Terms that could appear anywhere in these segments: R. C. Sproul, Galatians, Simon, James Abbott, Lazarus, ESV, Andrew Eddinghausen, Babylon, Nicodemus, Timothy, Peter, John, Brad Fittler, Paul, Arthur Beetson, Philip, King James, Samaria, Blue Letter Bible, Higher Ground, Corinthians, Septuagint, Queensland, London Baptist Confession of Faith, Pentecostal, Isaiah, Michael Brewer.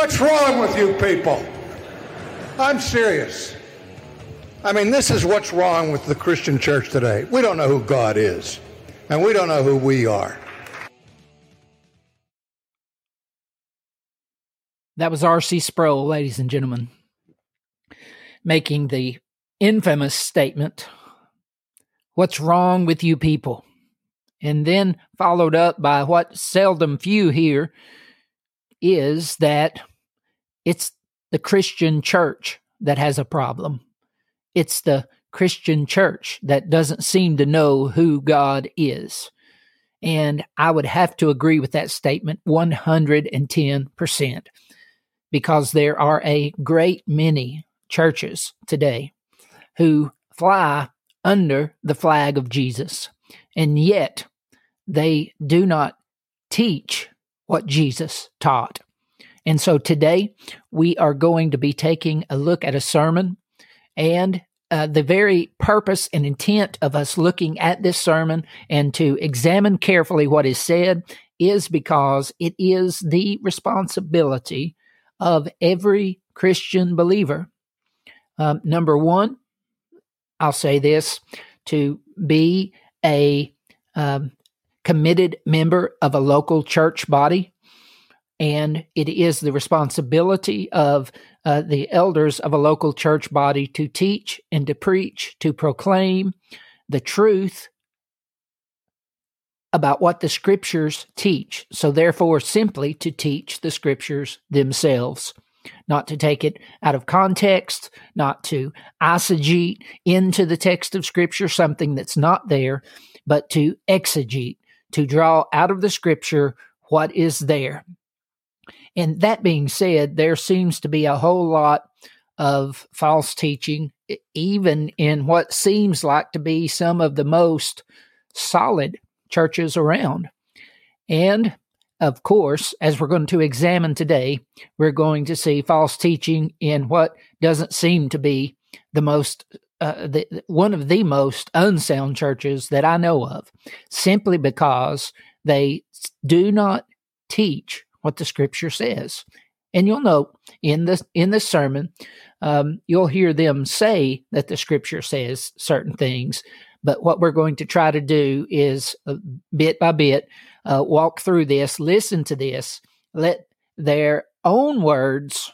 What's wrong with you people? I'm serious. I mean, this is what's wrong with the Christian church today. We don't know who God is, and we don't know who we are. That was R. C. Sproul, ladies and gentlemen, making the infamous statement, "What's wrong with you people?" And then followed up by what seldom few hear is that it's the Christian church that has a problem. It's the Christian church that doesn't seem to know who God is. And I would have to agree with that statement 110%, because there are a great many churches today who fly under the flag of Jesus, and yet they do not teach what Jesus taught. And so today we are going to be taking a look at a sermon, and the very purpose and intent of us looking at this sermon and to examine carefully what is said is because it is the responsibility of every Christian believer. Number one, I'll say this, to be a committed member of a local church body. And it is the responsibility of the elders of a local church body to teach and to preach, to proclaim the truth about what the Scriptures teach. So therefore, simply to teach the Scriptures themselves, not to take it out of context, not to eisegete into the text of Scripture something that's not there, but to exegete, to draw out of the Scripture what is there. And that being said, there seems to be a whole lot of false teaching, even in what seems like to be some of the most solid churches around. And, of course, as we're going to examine today, we're going to see false teaching in what doesn't seem to be the most one of the most unsound churches that I know of, simply because they do not teach what the Scripture says. And you'll note in this sermon, you'll hear them say that the Scripture says certain things, but what we're going to try to do is, bit by bit, walk through this, listen to this, let their own words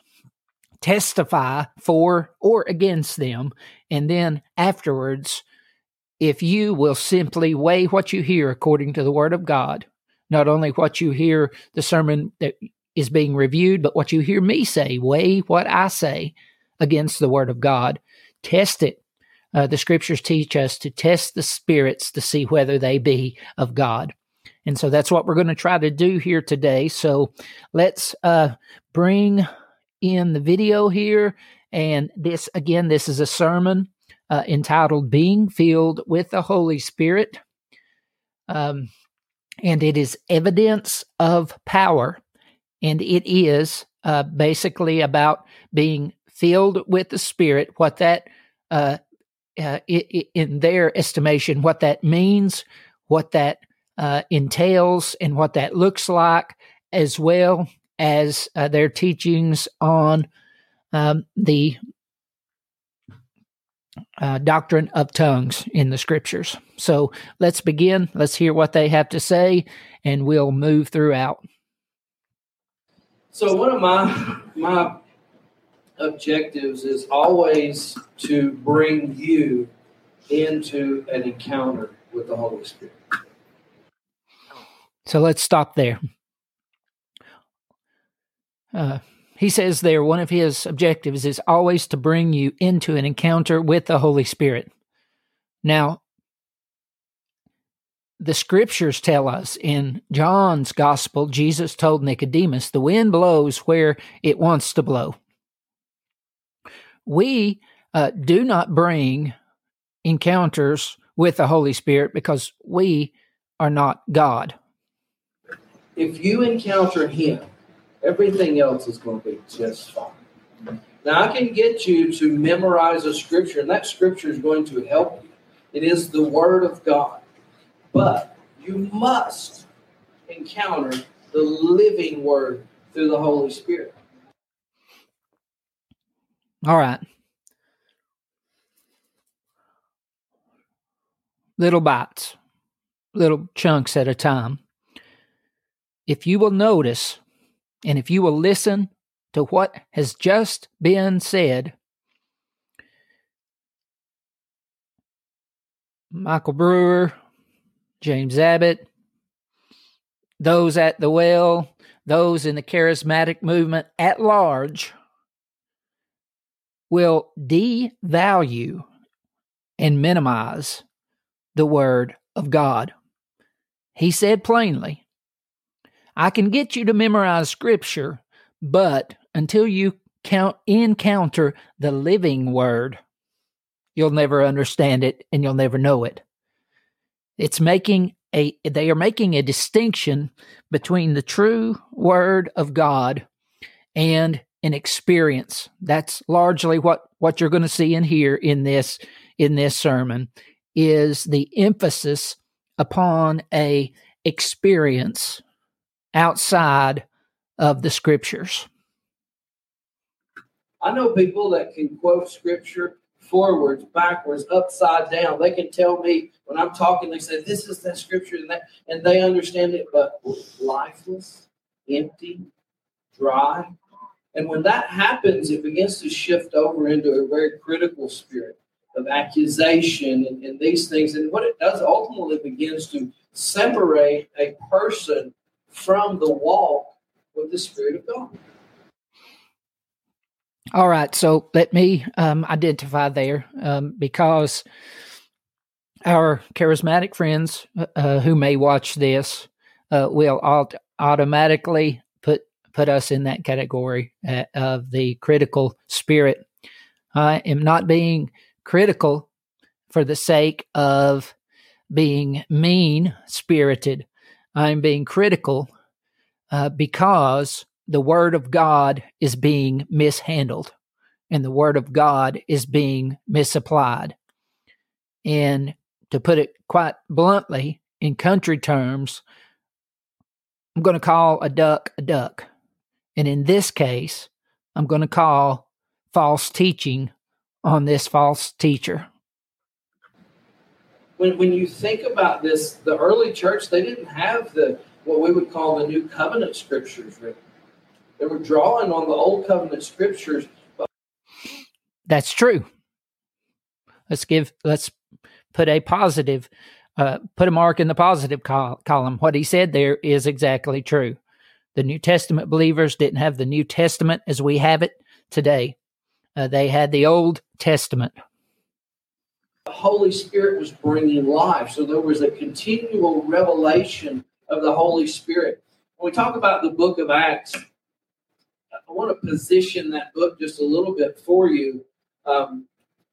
testify for or against them, and then afterwards, if you will simply weigh what you hear according to the Word of God, not only what you hear the sermon that is being reviewed, but what you hear me say, weigh what I say against the Word of God. Test it. The Scriptures teach us to test the spirits to see whether they be of God. And so that's what we're going to try to do here today. So let's bring in the video here. And this, again, this is a sermon entitled Being Filled with the Holy Spirit. And it is evidence of power, and it is basically about being filled with the Spirit, what that, in their estimation, what that means, what that entails, and what that looks like, as well as their teachings on the doctrine of tongues in the Scriptures. So let's begin. Let's hear what they have to say, and we'll move throughout. So one of my objectives is always to bring you into an encounter with the Holy Spirit. So let's stop there. He says there, one of his objectives is always to bring you into an encounter with the Holy Spirit. Now, the Scriptures tell us in John's Gospel, Jesus told Nicodemus, the wind blows where it wants to blow. We do not bring encounters with the Holy Spirit because we are not God. If you encounter Him, everything else is going to be just fine. Now, I can get you to memorize a Scripture, and that Scripture is going to help you. It is the Word of God. But you must encounter the living Word through the Holy Spirit. All right. Little bites, little chunks at a time. If you will notice, and if you will listen to what has just been said, Michael Brewer, James Abbott, those at the well, those in the charismatic movement at large, will devalue and minimize the Word of God. He said plainly, I can get you to memorize Scripture, but until you encounter the living Word, you'll never understand it and you'll never know it. They are making a distinction between the true Word of God and an experience. That's largely what you're going to see and hear in this sermon, is the emphasis upon a experience outside of the Scriptures. I know people that can quote Scripture forwards, backwards, upside down. They can tell me when I'm talking, they say, this is that Scripture and that, and they understand it, but lifeless, empty, dry. And when that happens, it begins to shift over into a very critical spirit of accusation and these things. And what it does ultimately begins to separate a person from the walk with the Spirit of God. All right, so let me identify there because our charismatic friends who may watch this will automatically put us in that category of the critical spirit. I am not being critical for the sake of being mean-spirited. I'm being critical because the Word of God is being mishandled, and the Word of God is being misapplied. And to put it quite bluntly, in country terms, I'm going to call a duck. And in this case, I'm going to call false teaching on this false teacher. When you think about this, the early church, they didn't have what we would call the New Covenant Scriptures written. They were drawing on the Old Covenant Scriptures. That's true. Let's put a positive, put a mark in the positive column. What he said there is exactly true. The New Testament believers didn't have the New Testament as we have it today. They had the Old Testament. The Holy Spirit was bringing life. So there was a continual revelation of the Holy Spirit. When we talk about the book of Acts, I want to position that book just a little bit for you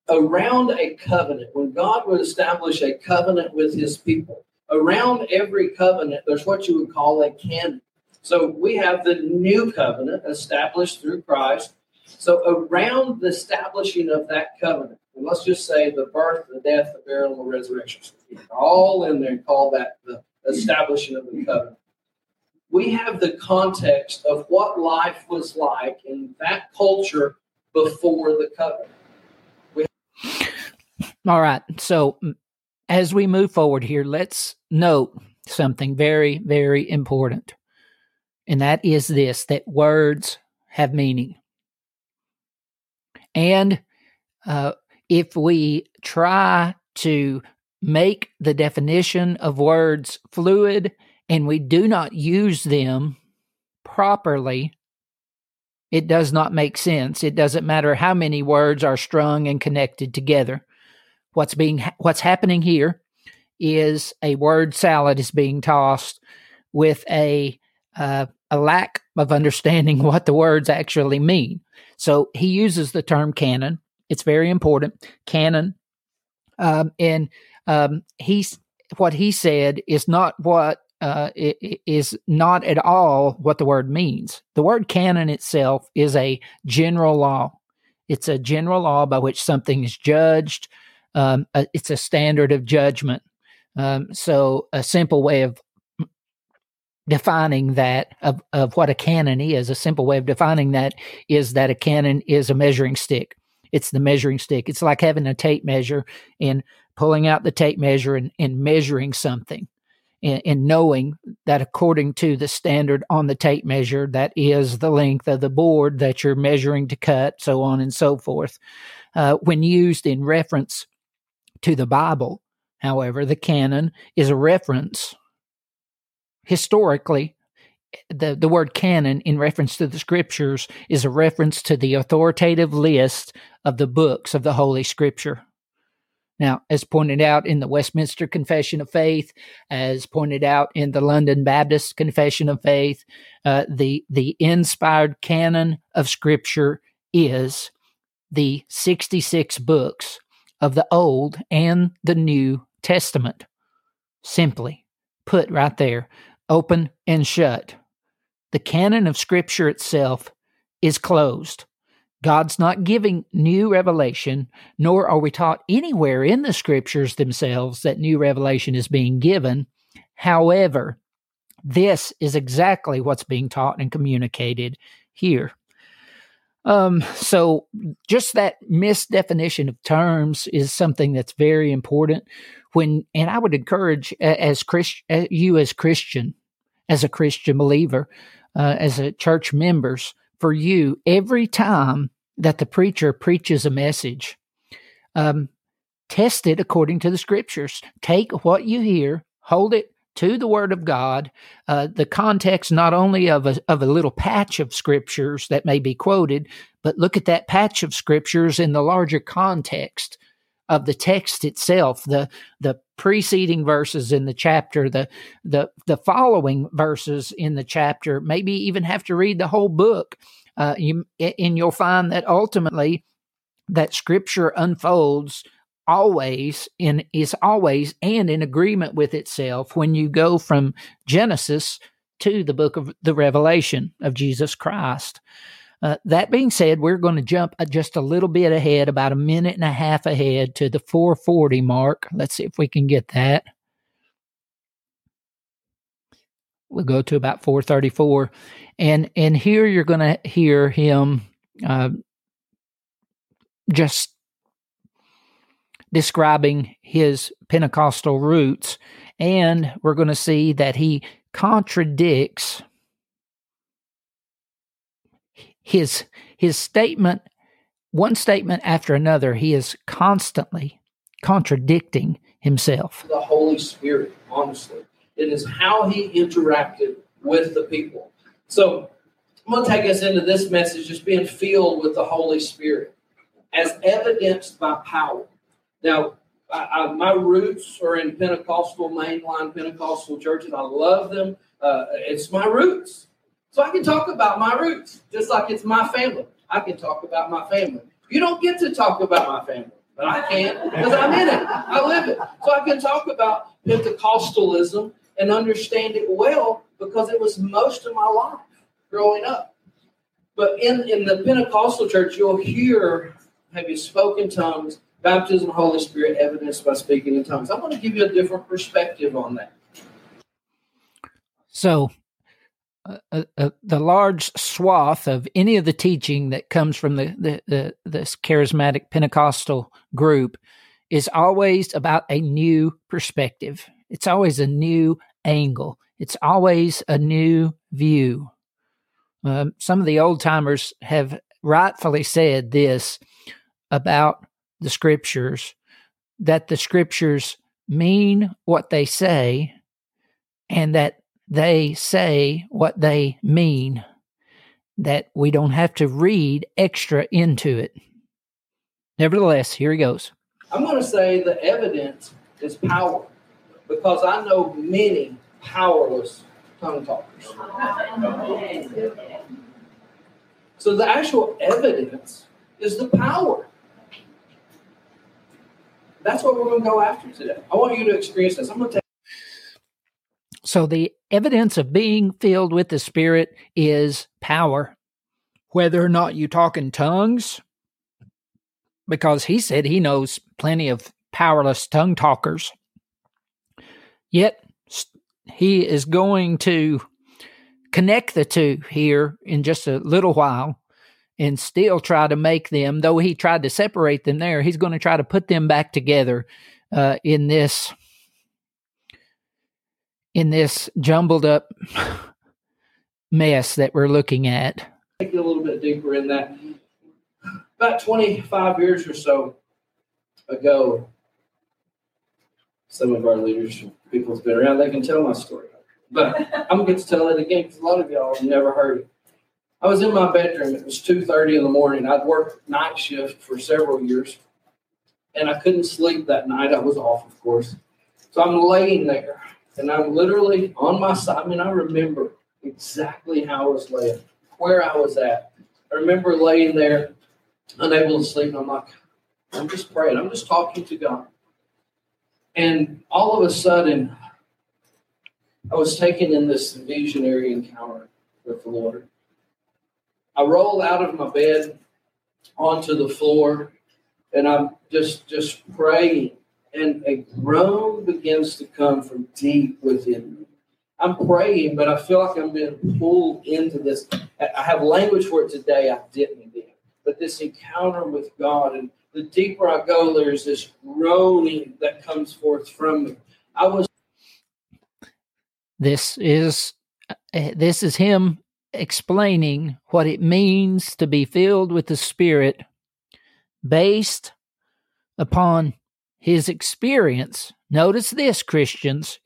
around a covenant. When God would establish a covenant with his people, around every covenant, there's what you would call a canon. So we have the new covenant established through Christ. So around the establishing of that covenant, and let's just say the birth, the death, the burial, and the resurrection, all in there, and call that the establishing of the covenant. We have the context of what life was like in that culture before the covenant. All right. So as we move forward here, let's note something very, very important. And that is this, that words have meaning. And if we try to make the definition of words fluid and we do not use them properly, it does not make sense. It doesn't matter how many words are strung and connected together. What's happening here is a word salad is being tossed with a lack of understanding what the words actually mean. So he uses the term canon. It's very important, canon. What he said is not what it is not at all what the word means. The word canon itself is a general law. It's a general law by which something is judged. It's a standard of judgment. So a simple way of defining that, of what a canon is, a simple way of defining that is that a canon is a measuring stick. It's the measuring stick. It's like having a tape measure and pulling out the tape measure and measuring something and knowing that according to the standard on the tape measure, that is the length of the board that you're measuring to cut, so on and so forth. When used in reference to the Bible, however, the canon is a reference. Historically, the word canon in reference to the Scriptures is a reference to the authoritative list of the books of the Holy Scripture. Now, as pointed out in the Westminster Confession of Faith, as pointed out in the London Baptist Confession of Faith, the inspired canon of Scripture is the 66 books of the Old and the New Testament. Simply put right there, open and shut. The canon of Scripture itself is closed. God's not giving new revelation, nor are we taught anywhere in the Scriptures themselves that new revelation is being given. However, this is exactly what's being taught and communicated here. So just that misdefinition of terms is something that's very important. And I would encourage as a Christian believer, as a church members, for you, every time that the preacher preaches a message, test it according to the Scriptures. Take what you hear, hold it to the Word of God, the context not only of a little patch of Scriptures that may be quoted, but look at that patch of Scriptures in the larger context of the text itself, the preceding verses in the chapter, the following verses in the chapter, maybe even have to read the whole book. And you'll find that ultimately that Scripture unfolds always in agreement with itself when you go from Genesis to the book of the Revelation of Jesus Christ. That being said, we're going to jump just a little bit ahead, about a minute and a half ahead to the 440 mark. Let's see if we can get that. We'll go to about 434. And here you're going to hear him just describing his Pentecostal roots. And we're going to see that he contradicts his statement, one statement after another. He is constantly contradicting himself. The Holy Spirit, honestly. It is how he interacted with the people. So I'm going to take us into this message, just being filled with the Holy Spirit, as evidenced by power. Now, my roots are in Pentecostal, mainline Pentecostal churches. I love them. It's my roots. So I can talk about my roots, just like it's my family. I can talk about my family. You don't get to talk about my family, but I can, because I'm in it. I live it. So I can talk about Pentecostalism and understand it well, because it was most of my life growing up. But in the Pentecostal church, you'll hear, have you spoken tongues, baptism of the Holy Spirit evidenced by speaking in tongues. I'm going to give you a different perspective on that. So the large swath of any of the teaching that comes from this charismatic Pentecostal group is always about a new perspective. It's always a new angle. It's always a new view. Some of the old timers have rightfully said this about the Scriptures, that the Scriptures mean what they say, and that they say what they mean, that we don't have to read extra into it. Nevertheless, here he goes. I'm going to say the evidence is power, because I know many powerless tongue talkers. So the actual evidence is the power. That's what we're going to go after today. I want you to experience this. I'm going to So the evidence of being filled with the Spirit is power. Whether or not you talk in tongues, because he said he knows plenty of powerless tongue talkers, yet he is going to connect the two here in just a little while and still try to make them, though he tried to separate them there, he's going to try to put them back together in this jumbled up mess that we're looking at. Take it a little bit deeper in that. About 25 years or so ago, some of our leaders, people who've been around, they can tell my story. But I'm going to tell it again because a lot of y'all have never heard it. I was in my bedroom. It was 2:30 in the morning. I'd worked night shift for several years, and I couldn't sleep that night. I was off, of course. So I'm laying there, and I'm literally on my side. I mean, I remember exactly how I was laying, where I was at. I remember laying there, unable to sleep, and I'm like, I'm just praying. I'm just talking to God. And all of a sudden, I was taken in this visionary encounter with the Lord. I rolled out of my bed onto the floor, and I'm just praying, and a groan begins to come from deep within me. I'm praying, but I feel like I'm being pulled into this. I have language for it today I didn't then. But this encounter with God, and the deeper I go, there's this groaning that comes forth from me. This is him explaining what it means to be filled with the Spirit based upon his experience. Notice this, Christians.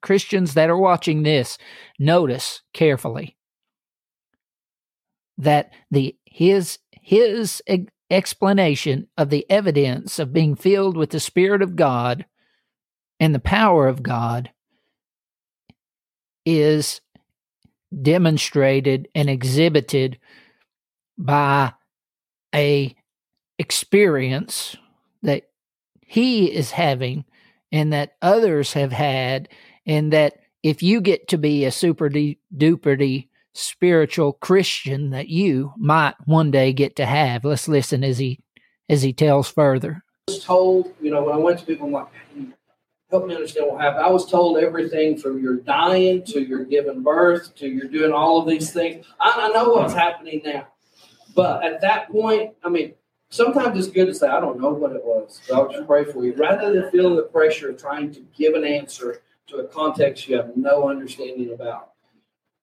Christians that are watching this, notice carefully that his explanation of the evidence of being filled with the Spirit of God and the power of God is demonstrated and exhibited by a experience that he is having and that others have had, and that if you get to be a super-duper spiritual Christian, that you might one day get to have. Let's listen as he tells further. I was told, when I went to people, I'm like, help me understand what happened. I was told everything from your dying to your giving birth to your doing all of these things. I know what's happening now. But at that point, sometimes it's good to say, I don't know what it was, but I'll just pray for you. Rather than feeling the pressure of trying to give an answer to a context you have no understanding about.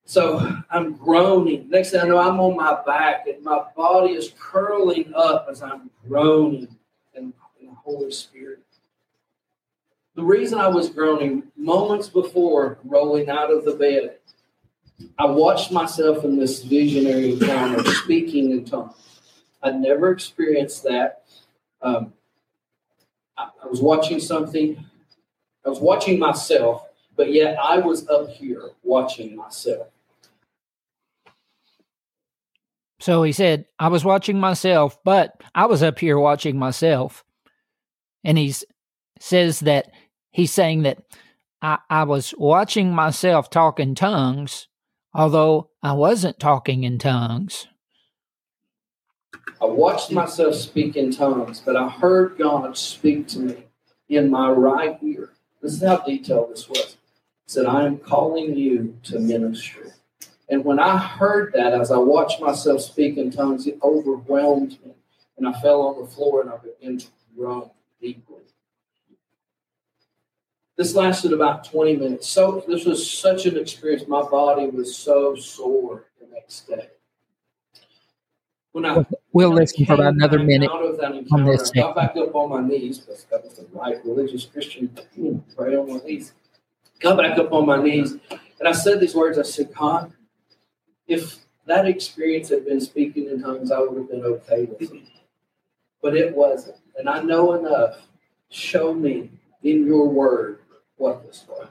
So I'm groaning. Next thing I know, I'm on my back, and my body is curling up as I'm groaning in the Holy Spirit. The reason I was groaning, moments before rolling out of the bed, I watched myself in this visionary encounter speaking in tongues. I'd never experienced that. I was watching something. I was watching myself, but yet I was up here watching myself. So he said, I was watching myself, but I was up here watching myself. And he says that he's saying that I was watching myself talk in tongues, although I wasn't talking in tongues. I watched myself speak in tongues, but I heard God speak to me in my right ear. This is how detailed this was. He said, I am calling you to ministry. And when I heard that, as I watched myself speak in tongues, it overwhelmed me. And I fell on the floor, and I began to groan deeply. This lasted about 20 minutes. So this was such an experience. My body was so sore the next day. When we'll listen for about another minute on this. I got back up on my knees, because that was the right religious Christian right on my knees. Got back up on my knees, and I said these words. I said, God, if that experience had been speaking in tongues, I would have been okay with it. But it wasn't. And I know enough. Show me in your word what this was.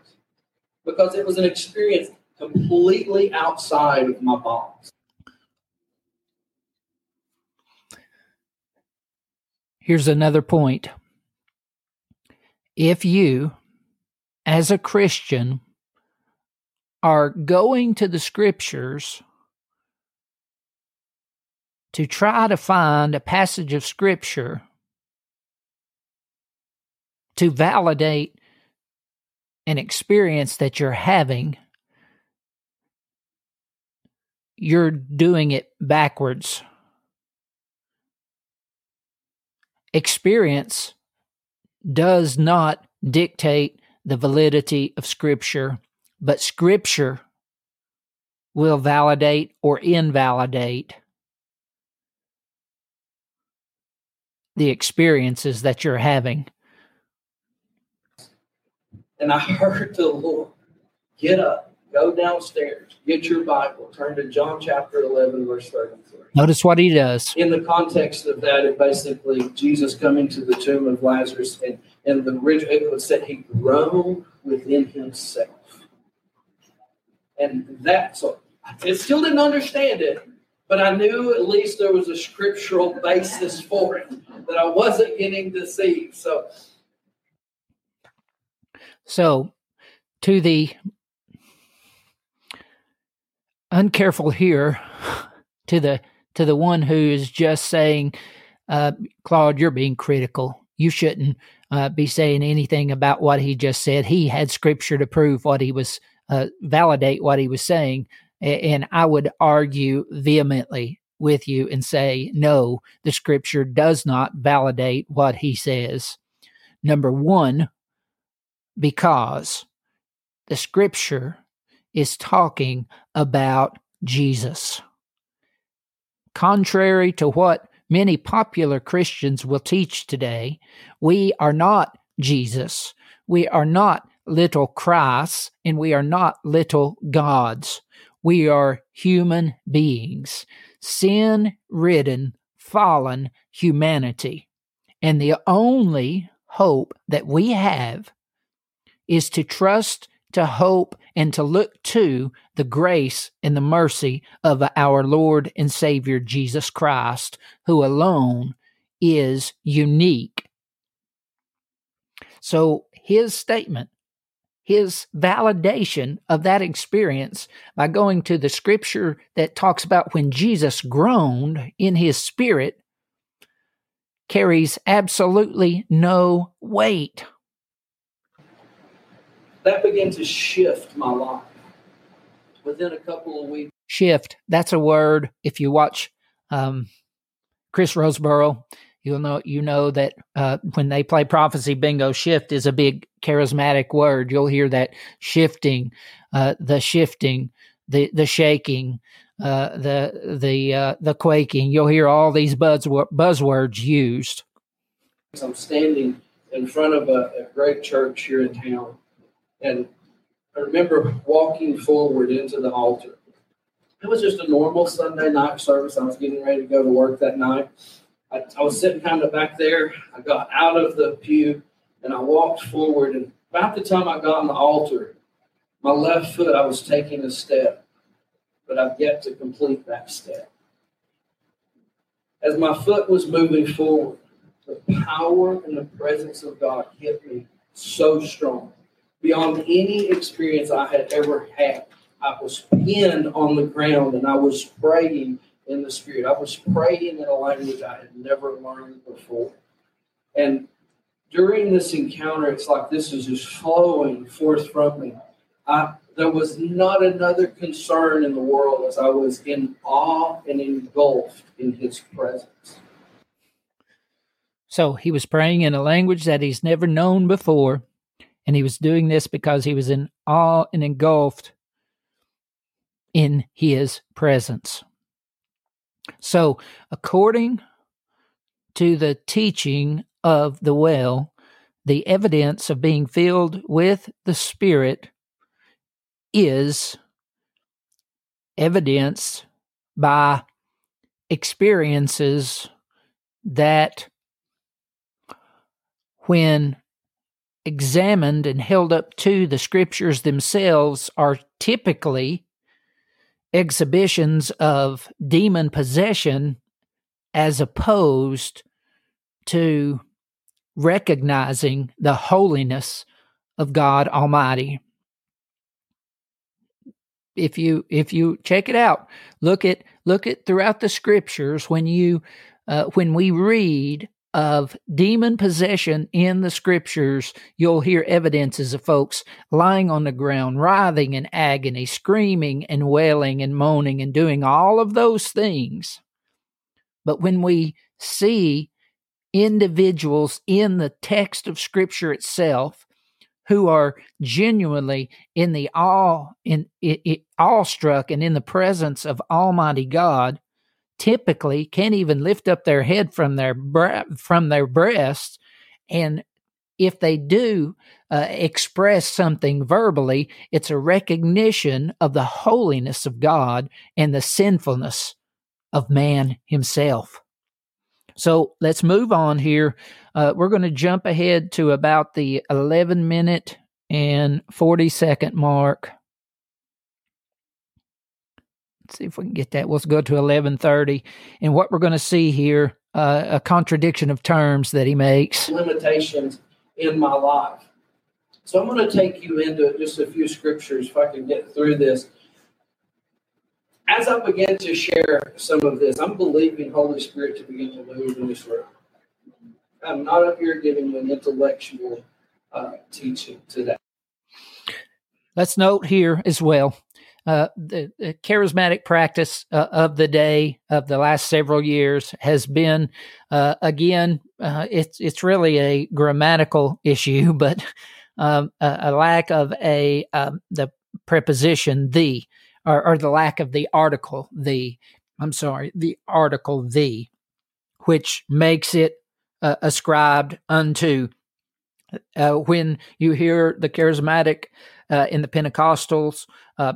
Because it was an experience completely outside of my box. Here's another point. If you, as a Christian, are going to the Scriptures to try to find a passage of Scripture to validate an experience that you're having, you're doing it backwards experience does not dictate the validity of Scripture, but Scripture will validate or invalidate the experiences that you're having. And I heard the Lord, get up, go downstairs, get your Bible, turn to John chapter 11, verse 33. Notice what he does. In the context of that, it basically Jesus coming to the tomb of Lazarus, and the rich, it was that he groaned within himself. And that, so I still didn't understand it, but I knew at least there was a scriptural basis for it that I wasn't getting deceived. So to the uncareful here, to the one who is just saying, Claude, you're being critical. You shouldn't be saying anything about what he just said. He had Scripture to prove what he was validate what he was saying, and I would argue vehemently with you and say, no, the Scripture does not validate what he says. Number one, because the Scripture is talking about Jesus. Contrary to what many popular Christians will teach today, we are not Jesus. We are not little Christ, and we are not little gods. We are human beings, sin-ridden, fallen humanity. And the only hope that we have is to trust, to hope, and to look to the grace and the mercy of our Lord and Savior Jesus Christ, who alone is unique. So his statement, his validation of that experience by going to the Scripture that talks about when Jesus groaned in his spirit carries absolutely no weight. That began to shift my life within a couple of weeks. Shift, that's a word. If you watch Chris Roseborough, you know that when they play Prophecy Bingo, shift is a big charismatic word. You'll hear that shifting, the shaking, the quaking. You'll hear all these buzzwords used. I'm standing in front of a great church here in town, and I remember walking forward into the altar. It was just a normal Sunday night service. I was getting ready to go to work that night. I was sitting kind of back there. I got out of the pew, and I walked forward. And about the time I got on the altar, my left foot, I was taking a step, but I've yet to complete that step. As my foot was moving forward, the power and the presence of God hit me so strong. Beyond any experience I had ever had, I was pinned on the ground, and I was praying in the Spirit. I was praying in a language I had never learned before. And during this encounter, it's like this is just flowing forth from me. There was not another concern in the world as I was in awe and engulfed in his presence. So he was praying in a language that he's never known before, and he was doing this because he was in awe and engulfed in his presence. So, according to the teaching of the well, the evidence of being filled with the Spirit is evidenced by experiences that, when examined and held up to the Scriptures themselves, are typically exhibitions of demon possession as opposed to recognizing the holiness of God Almighty. If you check it out, look at throughout the Scriptures, when we read of demon possession in the Scriptures, you'll hear evidences of folks lying on the ground, writhing in agony, screaming and wailing and moaning and doing all of those things. But when we see individuals in the text of Scripture itself who are genuinely in the awe, awestruck and in the presence of Almighty God, typically can't even lift up their head from their breasts, and if they do express something verbally, it's a recognition of the holiness of God and the sinfulness of man himself. So let's move on here. We're going to jump ahead to about the 11-minute and 40-second mark. Let's see if we can get that. Let's go to 11:30. And what we're going to see here, a contradiction of terms that he makes. Limitations in my life. So I'm going to take you into just a few scriptures if I can get through this. As I begin to share some of this, I'm believing Holy Spirit to begin to move in this room. I'm not up here giving an intellectual teaching today. Let's note here as well, the charismatic practice of the day, of the last several years, has been, it's really a grammatical issue, but a lack of the preposition the, or the lack of the article the, which makes it ascribed unto. When you hear the charismatic in the Pentecostals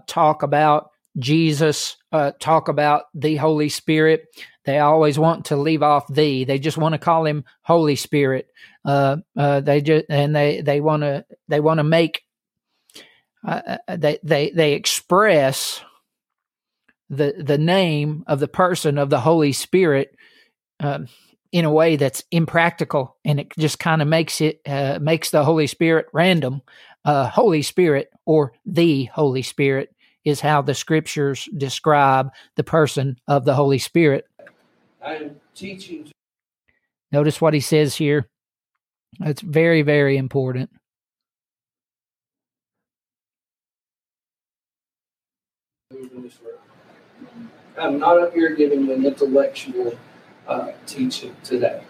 talk about Jesus, talk about the Holy Spirit, they always want to leave off the. They just want to call him Holy Spirit. They want to make they express the name of the person of the Holy Spirit in a way that's impractical, and it just kind of makes the Holy Spirit random. Holy Spirit, or the Holy Spirit, is how the Scriptures describe the person of the Holy Spirit. I am teaching. Notice what he says here. It's very, very important. I'm not up here giving an intellectual teaching today.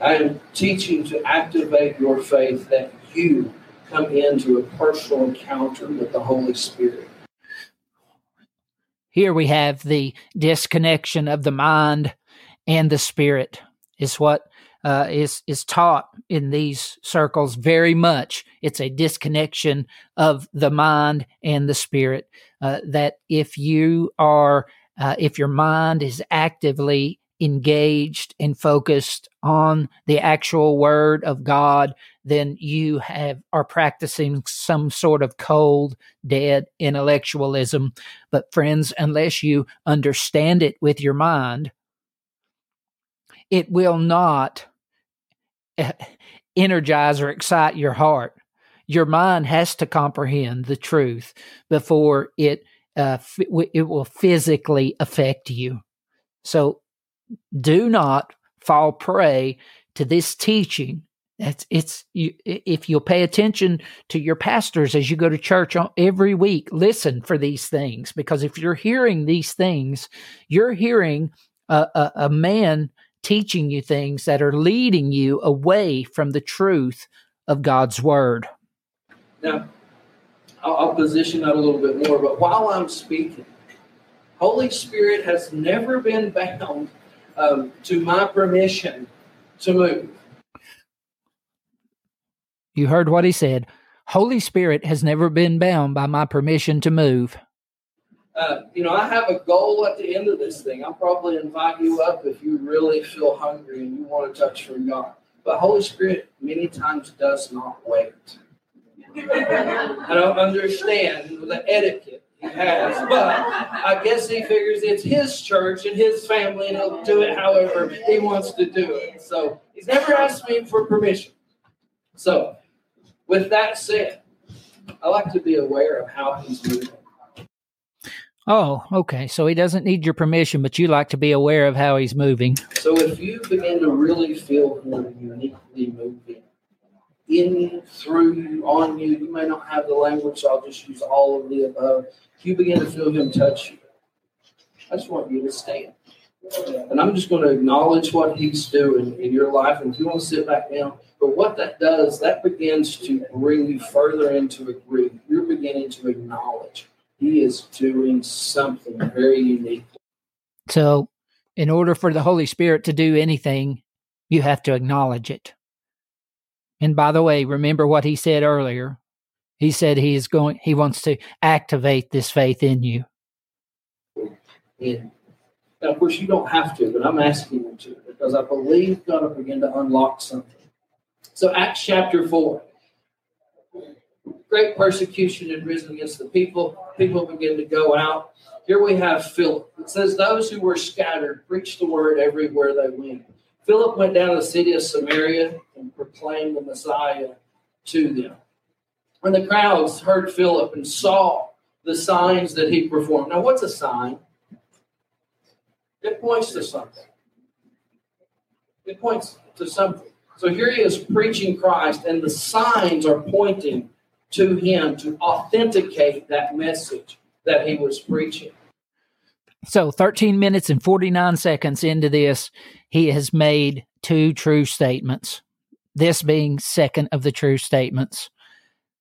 I am teaching to activate your faith that you come into a personal encounter with the Holy Spirit. Here we have the disconnection of the mind and the spirit is what is taught in these circles very much. It's a disconnection of the mind and the spirit, that if you are, if your mind is actively engaged and focused on the actual Word of God, then you are practicing some sort of cold, dead intellectualism. But friends, unless you understand it with your mind, it will not energize or excite your heart. Your mind has to comprehend the truth before it will physically affect you. So do not fall prey to this teaching. If you'll pay attention to your pastors as you go to church every week, listen for these things, because if you're hearing these things, you're hearing a man teaching you things that are leading you away from the truth of God's Word. Now, I'll position that a little bit more, but while I'm speaking, Holy Spirit has never been bound to my permission to move. You heard what he said. Holy Spirit has never been bound by my permission to move. I have a goal at the end of this thing. I'll probably invite you up if you really feel hungry and you want to touch from God. But Holy Spirit many times does not wait. I don't understand the etiquette he has, but I guess he figures it's his church and his family, and he'll do it however he wants to do it. So he's never asked me for permission. So with that said, I like to be aware of how he's moving. Oh, okay. So he doesn't need your permission, but you like to be aware of how he's moving. So if you begin to really feel him uniquely moving, in you, through you, on you. You may not have the language, so I'll just use all of the above. You begin to feel him touch you. I just want you to stand. And I'm just going to acknowledge what he's doing in your life. And if you want to sit back down, but what that does, that begins to bring you further into agreement. You're beginning to acknowledge he is doing something very unique. So in order for the Holy Spirit to do anything, you have to acknowledge it. And by the way, remember what he said earlier. He said he wants to activate this faith in you. Yeah. Now, of course, you don't have to, but I'm asking you to, because I believe God will begin to unlock something. So Acts chapter 4. Great persecution had risen against the people. People begin to go out. Here we have Philip. It says, those who were scattered preached the word everywhere they went. Philip went down to the city of Samaria and proclaimed the Messiah to them. When the crowds heard Philip and saw the signs that he performed. Now, what's a sign? It points to something. It points to something. So here he is preaching Christ, and the signs are pointing to him to authenticate that message that he was preaching. So 13 minutes and 49 seconds into this, he has made two true statements, this being second of the true statements.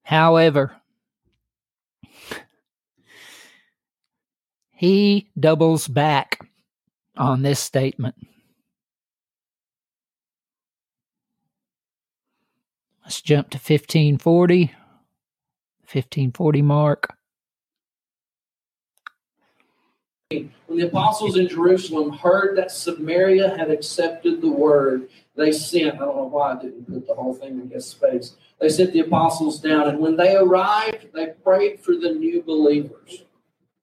However, he doubles back on this statement. Let's jump to 1540 mark. When the apostles in Jerusalem heard that Samaria had accepted the word, they sent, I don't know why I didn't put the whole thing in this space, they sent the apostles down, and when they arrived, they prayed for the new believers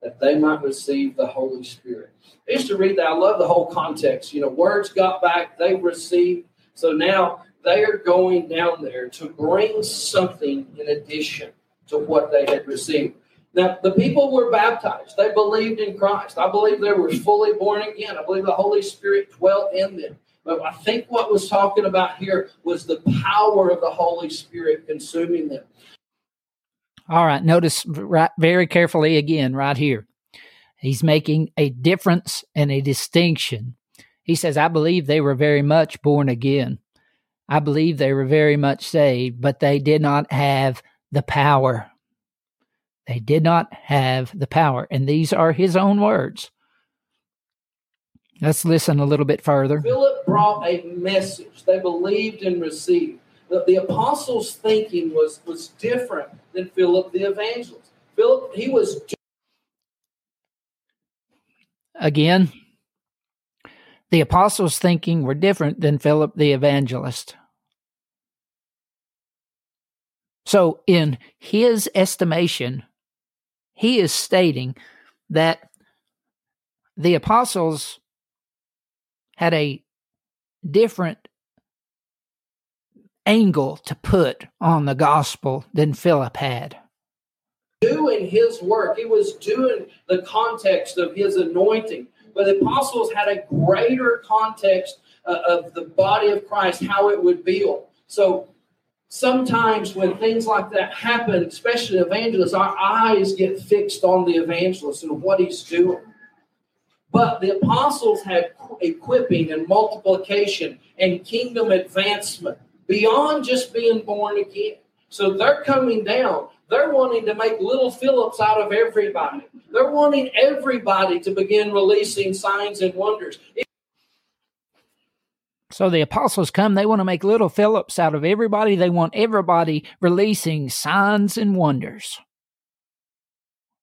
that they might receive the Holy Spirit. I used to read that. I love the whole context. You know, words got back, they received, so now they are going down there to bring something in addition to what they had received. Now, the people were baptized. They believed in Christ. I believe they were fully born again. I believe the Holy Spirit dwelt in them. But I think what was talking about here was the power of the Holy Spirit consuming them. All right, notice right very carefully again right here. He's making a difference and a distinction. He says, I believe they were very much born again. I believe they were very much saved, but they did not have the power. They did not have the power. And these are his own words. Let's listen a little bit further. Philip brought a message they believed and received. The apostles' thinking was different than Philip the evangelist. Philip, he was... Again, the apostles' thinking were different than Philip the evangelist. So in his estimation, he is stating that the apostles had a different angle to put on the gospel than Philip had. Doing his work. He was doing the context of his anointing. But the apostles had a greater context of the body of Christ, how it would build. So sometimes when things like that happen, especially evangelists, our eyes get fixed on the evangelist and what he's doing. But the apostles had equipping and multiplication and kingdom advancement beyond just being born again. So they're coming down. They're wanting to make little Philips out of everybody. They're wanting everybody to begin releasing signs and wonders. So the apostles come, they want to make little Philips out of everybody. They want everybody releasing signs and wonders.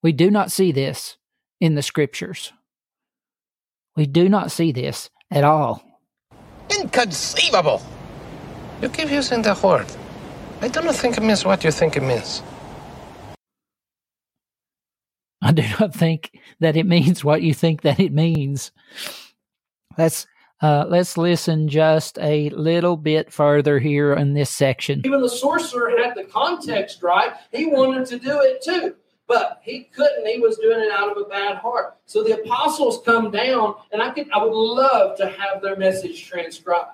We do not see this in the scriptures. We do not see this at all. Inconceivable! You keep using the word. I do not think it means what you think it means. I do not think that it means what you think that it means. Let's listen just a little bit further here in this section. Even the sorcerer had the context right. He wanted to do it too, but he couldn't. He was doing it out of a bad heart. So the apostles come down, and I would love to have their message transcribed.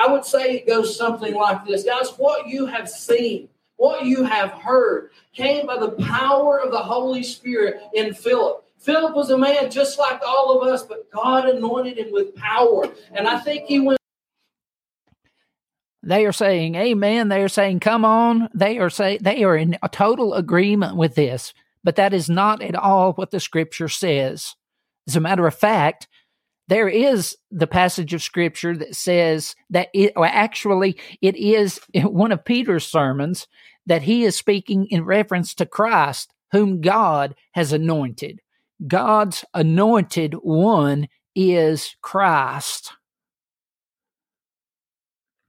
I would say it goes something like this. Guys, what you have seen, what you have heard came by the power of the Holy Spirit in Philip. Philip was a man just like all of us, but God anointed him with power. And I think he went. They are saying, amen. They are saying, come on. They are in a total agreement with this. But that is not at all what the Scripture says. As a matter of fact, there is the passage of Scripture that says that it is one of Peter's sermons that he is speaking in reference to Christ, whom God has anointed. God's anointed one is Christ.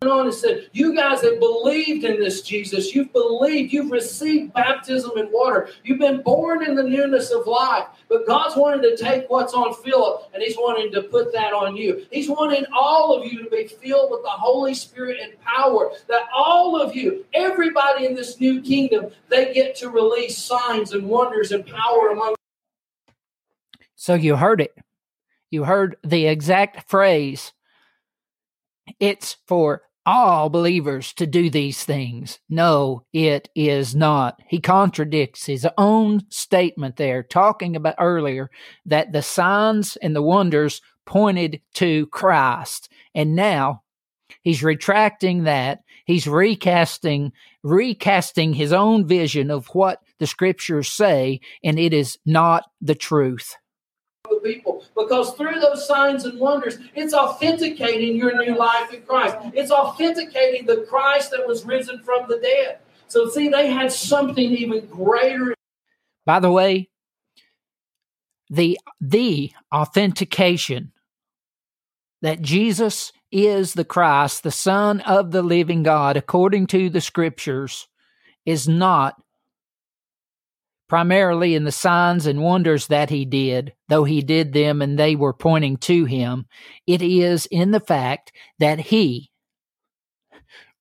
And on and said, you guys have believed in this Jesus. You've believed. You've received baptism in water. You've been born in the newness of life. But God's wanting to take what's on Philip, and he's wanting to put that on you. He's wanting all of you to be filled with the Holy Spirit and power, that all of you, everybody in this new kingdom, they get to release signs and wonders and power among. So you heard it. You heard the exact phrase. It's for all believers to do these things. No, it is not. He contradicts his own statement there, talking about earlier that the signs and the wonders pointed to Christ. And now he's retracting that. He's recasting his own vision of what the Scriptures say, and it is not the truth. The people, because through those signs and wonders, it's authenticating your new life in Christ. It's authenticating the Christ that was risen from the dead. So see, they had something even greater. By the way, the authentication that Jesus is the Christ, the Son of the living God, according to the Scriptures, is not primarily in the signs and wonders that he did, though he did them and they were pointing to him. It is in the fact that he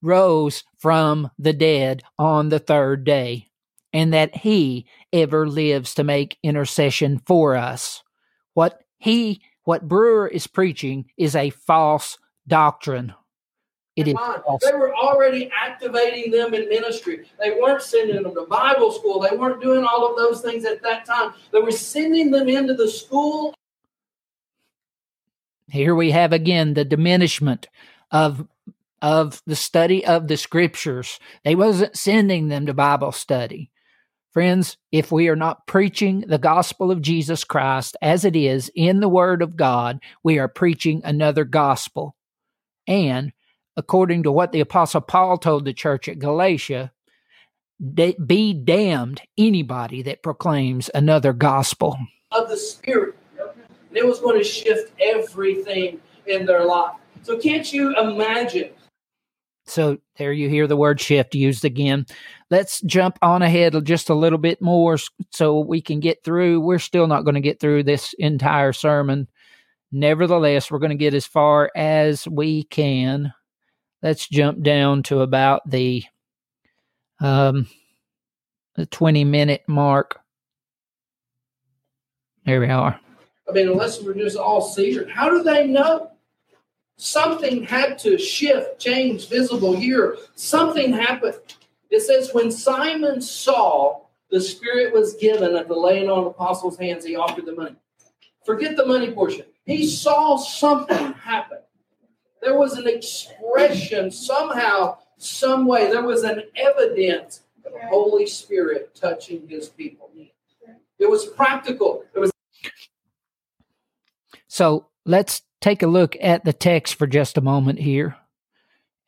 rose from the dead on the third day, and that he ever lives to make intercession for us. What Brewer is preaching is a false doctrine. They were already activating them in ministry. They weren't sending them to Bible school. They weren't doing all of those things at that time. They were sending them into the school. Here we have again the diminishment of the study of the Scriptures. They wasn't sending them to Bible study. Friends, if we are not preaching the gospel of Jesus Christ as it is in the Word of God, we are preaching another gospel. And according to what the Apostle Paul told the church at Galatia, be damned anybody that proclaims another gospel. Of the Spirit. And it was going to shift everything in their life. So can't you imagine? So there you hear the word shift used again. Let's jump on ahead just a little bit more so we can get through. We're still not going to get through this entire sermon. Nevertheless, we're going to get as far as we can. Let's jump down to about the 20-minute mark. Here we are. I mean, unless we're just all seizure. How do they know? Something had to shift, change, visible here. Something happened. It says, when Simon saw the Spirit was given at the laying on of the apostles' hands, he offered the money. Forget the money portion. He saw something happen. There was an expression somehow, some way. There was an evidence of the Holy Spirit touching his people. It was practical. So let's take a look at the text for just a moment here.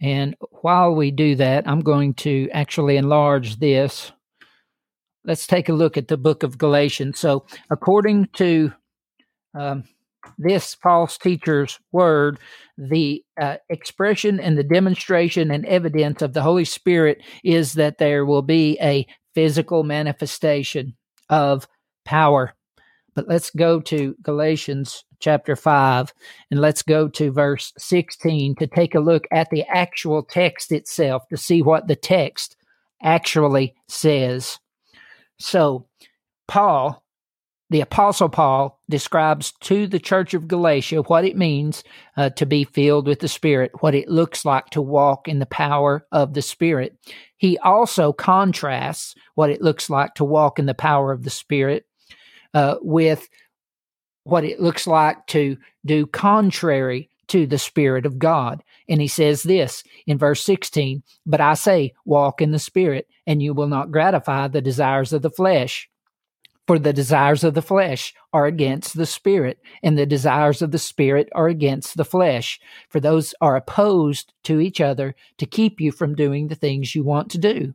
And while we do that, I'm going to actually enlarge this. Let's take a look at the book of Galatians. So according to this false teacher's word, the expression and the demonstration and evidence of the Holy Spirit is that there will be a physical manifestation of power. But let's go to Galatians chapter 5, and let's go to verse 16 to take a look at the actual text itself to see what the text actually says. So Paul, the Apostle Paul, describes to the church of Galatia what it means to be filled with the Spirit, what it looks like to walk in the power of the Spirit. He also contrasts what it looks like to walk in the power of the Spirit with what it looks like to do contrary to the Spirit of God. And he says this in verse 16, "But I say, walk in the Spirit, and you will not gratify the desires of the flesh. For the desires of the flesh are against the Spirit, and the desires of the Spirit are against the flesh. For those are opposed to each other to keep you from doing the things you want to do.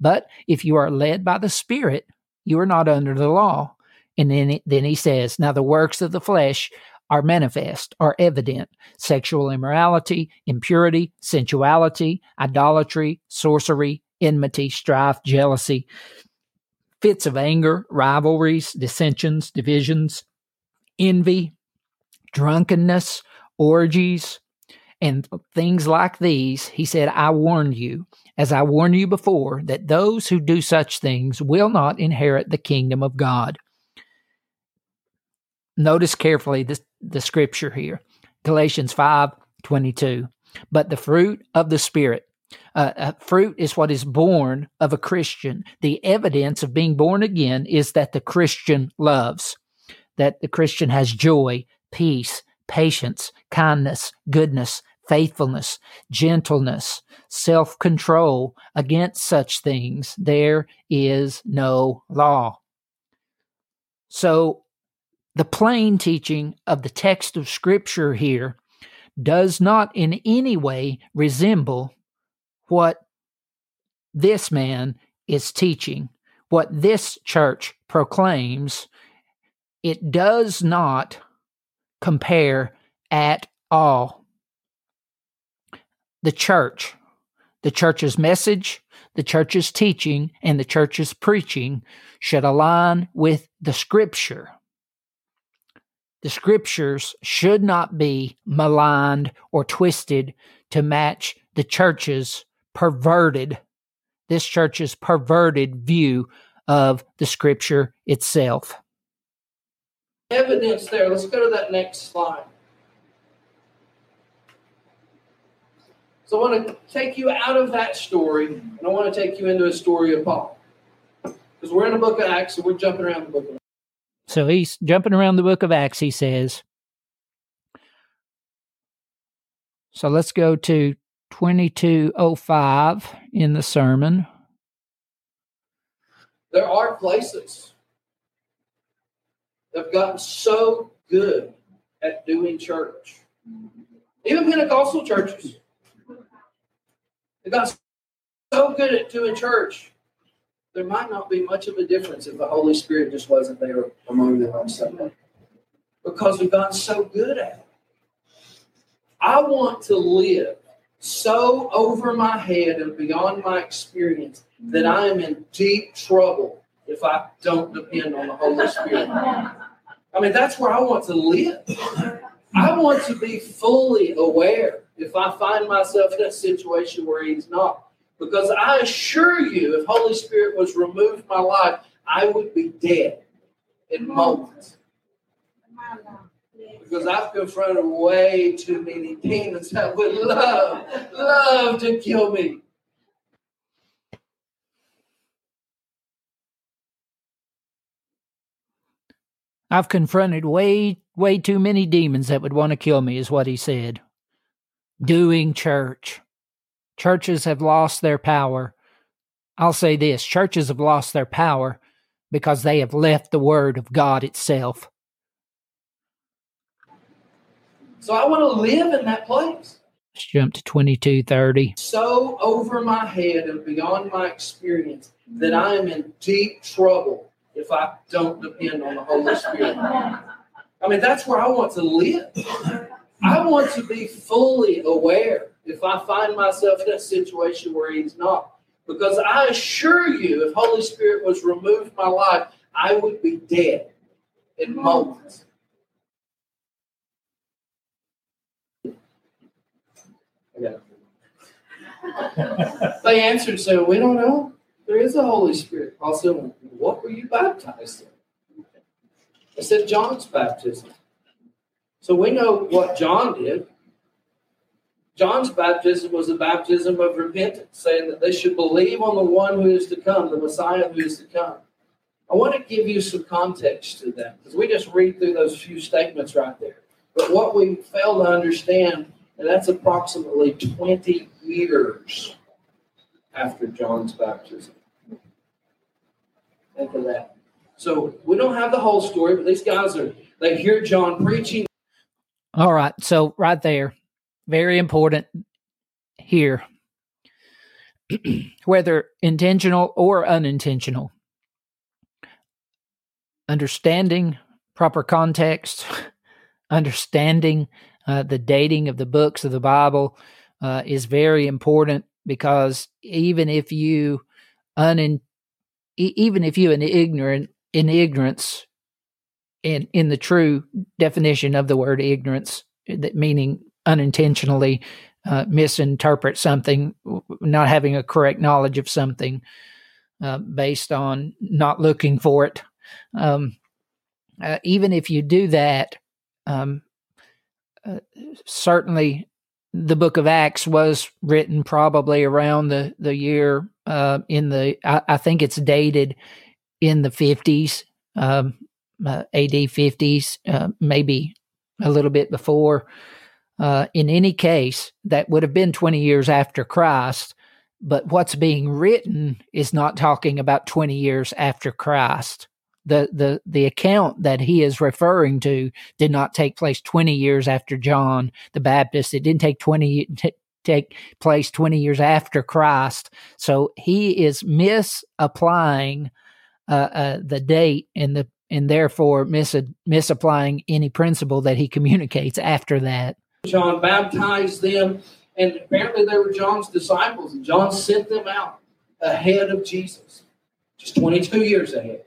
But if you are led by the Spirit, you are not under the law." And then he says, "Now the works of the flesh are manifest, are evident: sexual immorality, impurity, sensuality, idolatry, sorcery, enmity, strife, jealousy, fits of anger, rivalries, dissensions, divisions, envy, drunkenness, orgies, and things like these." He said, "I warn you, as I warned you before, that those who do such things will not inherit the kingdom of God." Notice carefully the scripture here, Galatians 5:22. "But the fruit of the Spirit," fruit is what is born of a Christian. The evidence of being born again is that the Christian loves, that the Christian has joy, peace, patience, kindness, goodness, faithfulness, gentleness, self-control. Against such things there is no law. So the plain teaching of the text of Scripture here does not in any way resemble what this man is teaching, what this church proclaims. It does not compare at all. The church's message, the church's teaching, and the church's preaching should align with the Scripture. The Scriptures should not be maligned or twisted to match the church's perverted view of the Scripture itself. Evidence there. Let's go to that next slide. So I want to take you out of that story, and I want to take you into a story of Paul, because we're in the book of Acts, and we're jumping around the book of Acts. So he's jumping around the book of Acts, he says. So let's go to 2205 in the sermon. There are places that have gotten so good at doing church. Even Pentecostal churches. They've gotten so good at doing church. There might not be much of a difference if the Holy Spirit just wasn't there among them on Sunday, because we've gotten so good at it. I want to live so over my head and beyond my experience that I am in deep trouble if I don't depend on the Holy Spirit. I mean, that's where I want to live. I want to be fully aware if I find myself in a situation where He's not. Because I assure you, if Holy Spirit was removed from my life, I would be dead in moments. Because I've confronted way too many demons that would love to kill me. I've confronted way too many demons that would want to kill me, is what he said. Doing church. Churches have lost their power. I'll say this, churches have lost their power because they have left the Word of God itself. So I want to live in that place. Let's jump to 2230. So over my head and beyond my experience that I am in deep trouble if I don't depend on the Holy Spirit. I mean, that's where I want to live. I want to be fully aware if I find myself in a situation where He's not. Because I assure you, if Holy Spirit was removed from my life, I would be dead in moments. Yeah. They answered, so we don't know. There is a Holy Spirit. Paul said, what were you baptized in? They said, John's baptism. So we know what John did. John's baptism was a baptism of repentance, saying that they should believe on the one who is to come, the Messiah who is to come. I want to give you some context to that, because we just read through those few statements right there. But what we fail to understand, and that's approximately 20 years after John's baptism. Think of that. So we don't have the whole story, but these guys they hear John preaching. All right. So right there, very important here, whether intentional or unintentional. Understanding proper context, understanding the dating of the books of the Bible is very important, because even if you in ignorance, in the true definition of the word ignorance, that meaning unintentionally misinterpret something, not having a correct knowledge of something based on not looking for it. Even if you do that, certainly the book of Acts was written probably around the year I think it's dated in the 50s, AD 50s, maybe a little bit before. In any case, that would have been 20 years after Christ, but what's being written is not talking about 20 years after Christ. The account that he is referring to did not take place 20 years after John the Baptist. It didn't take place 20 years after Christ. So he is misapplying the date and therefore misapplying any principle that he communicates after that. John baptized them, and apparently they were John's disciples, and John sent them out ahead of Jesus, just 22 years ahead.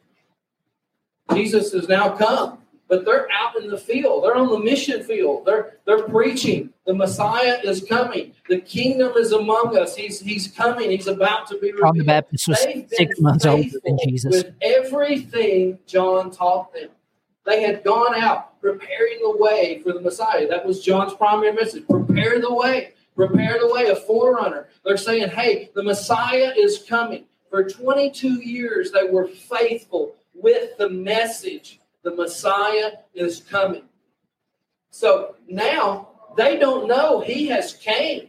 Jesus has now come, but they're out in the field. They're on the mission field. They're preaching. The Messiah is coming. The kingdom is among us. He's coming. He's about to be revealed. John the Baptist was 6 months older than Jesus. With everything John taught them, they had gone out preparing the way for the Messiah. That was John's primary message. Prepare the way. Prepare the way. A forerunner. They're saying, hey, the Messiah is coming. For 22 years, they were faithful with the message, the Messiah is coming. So now they don't know he has came,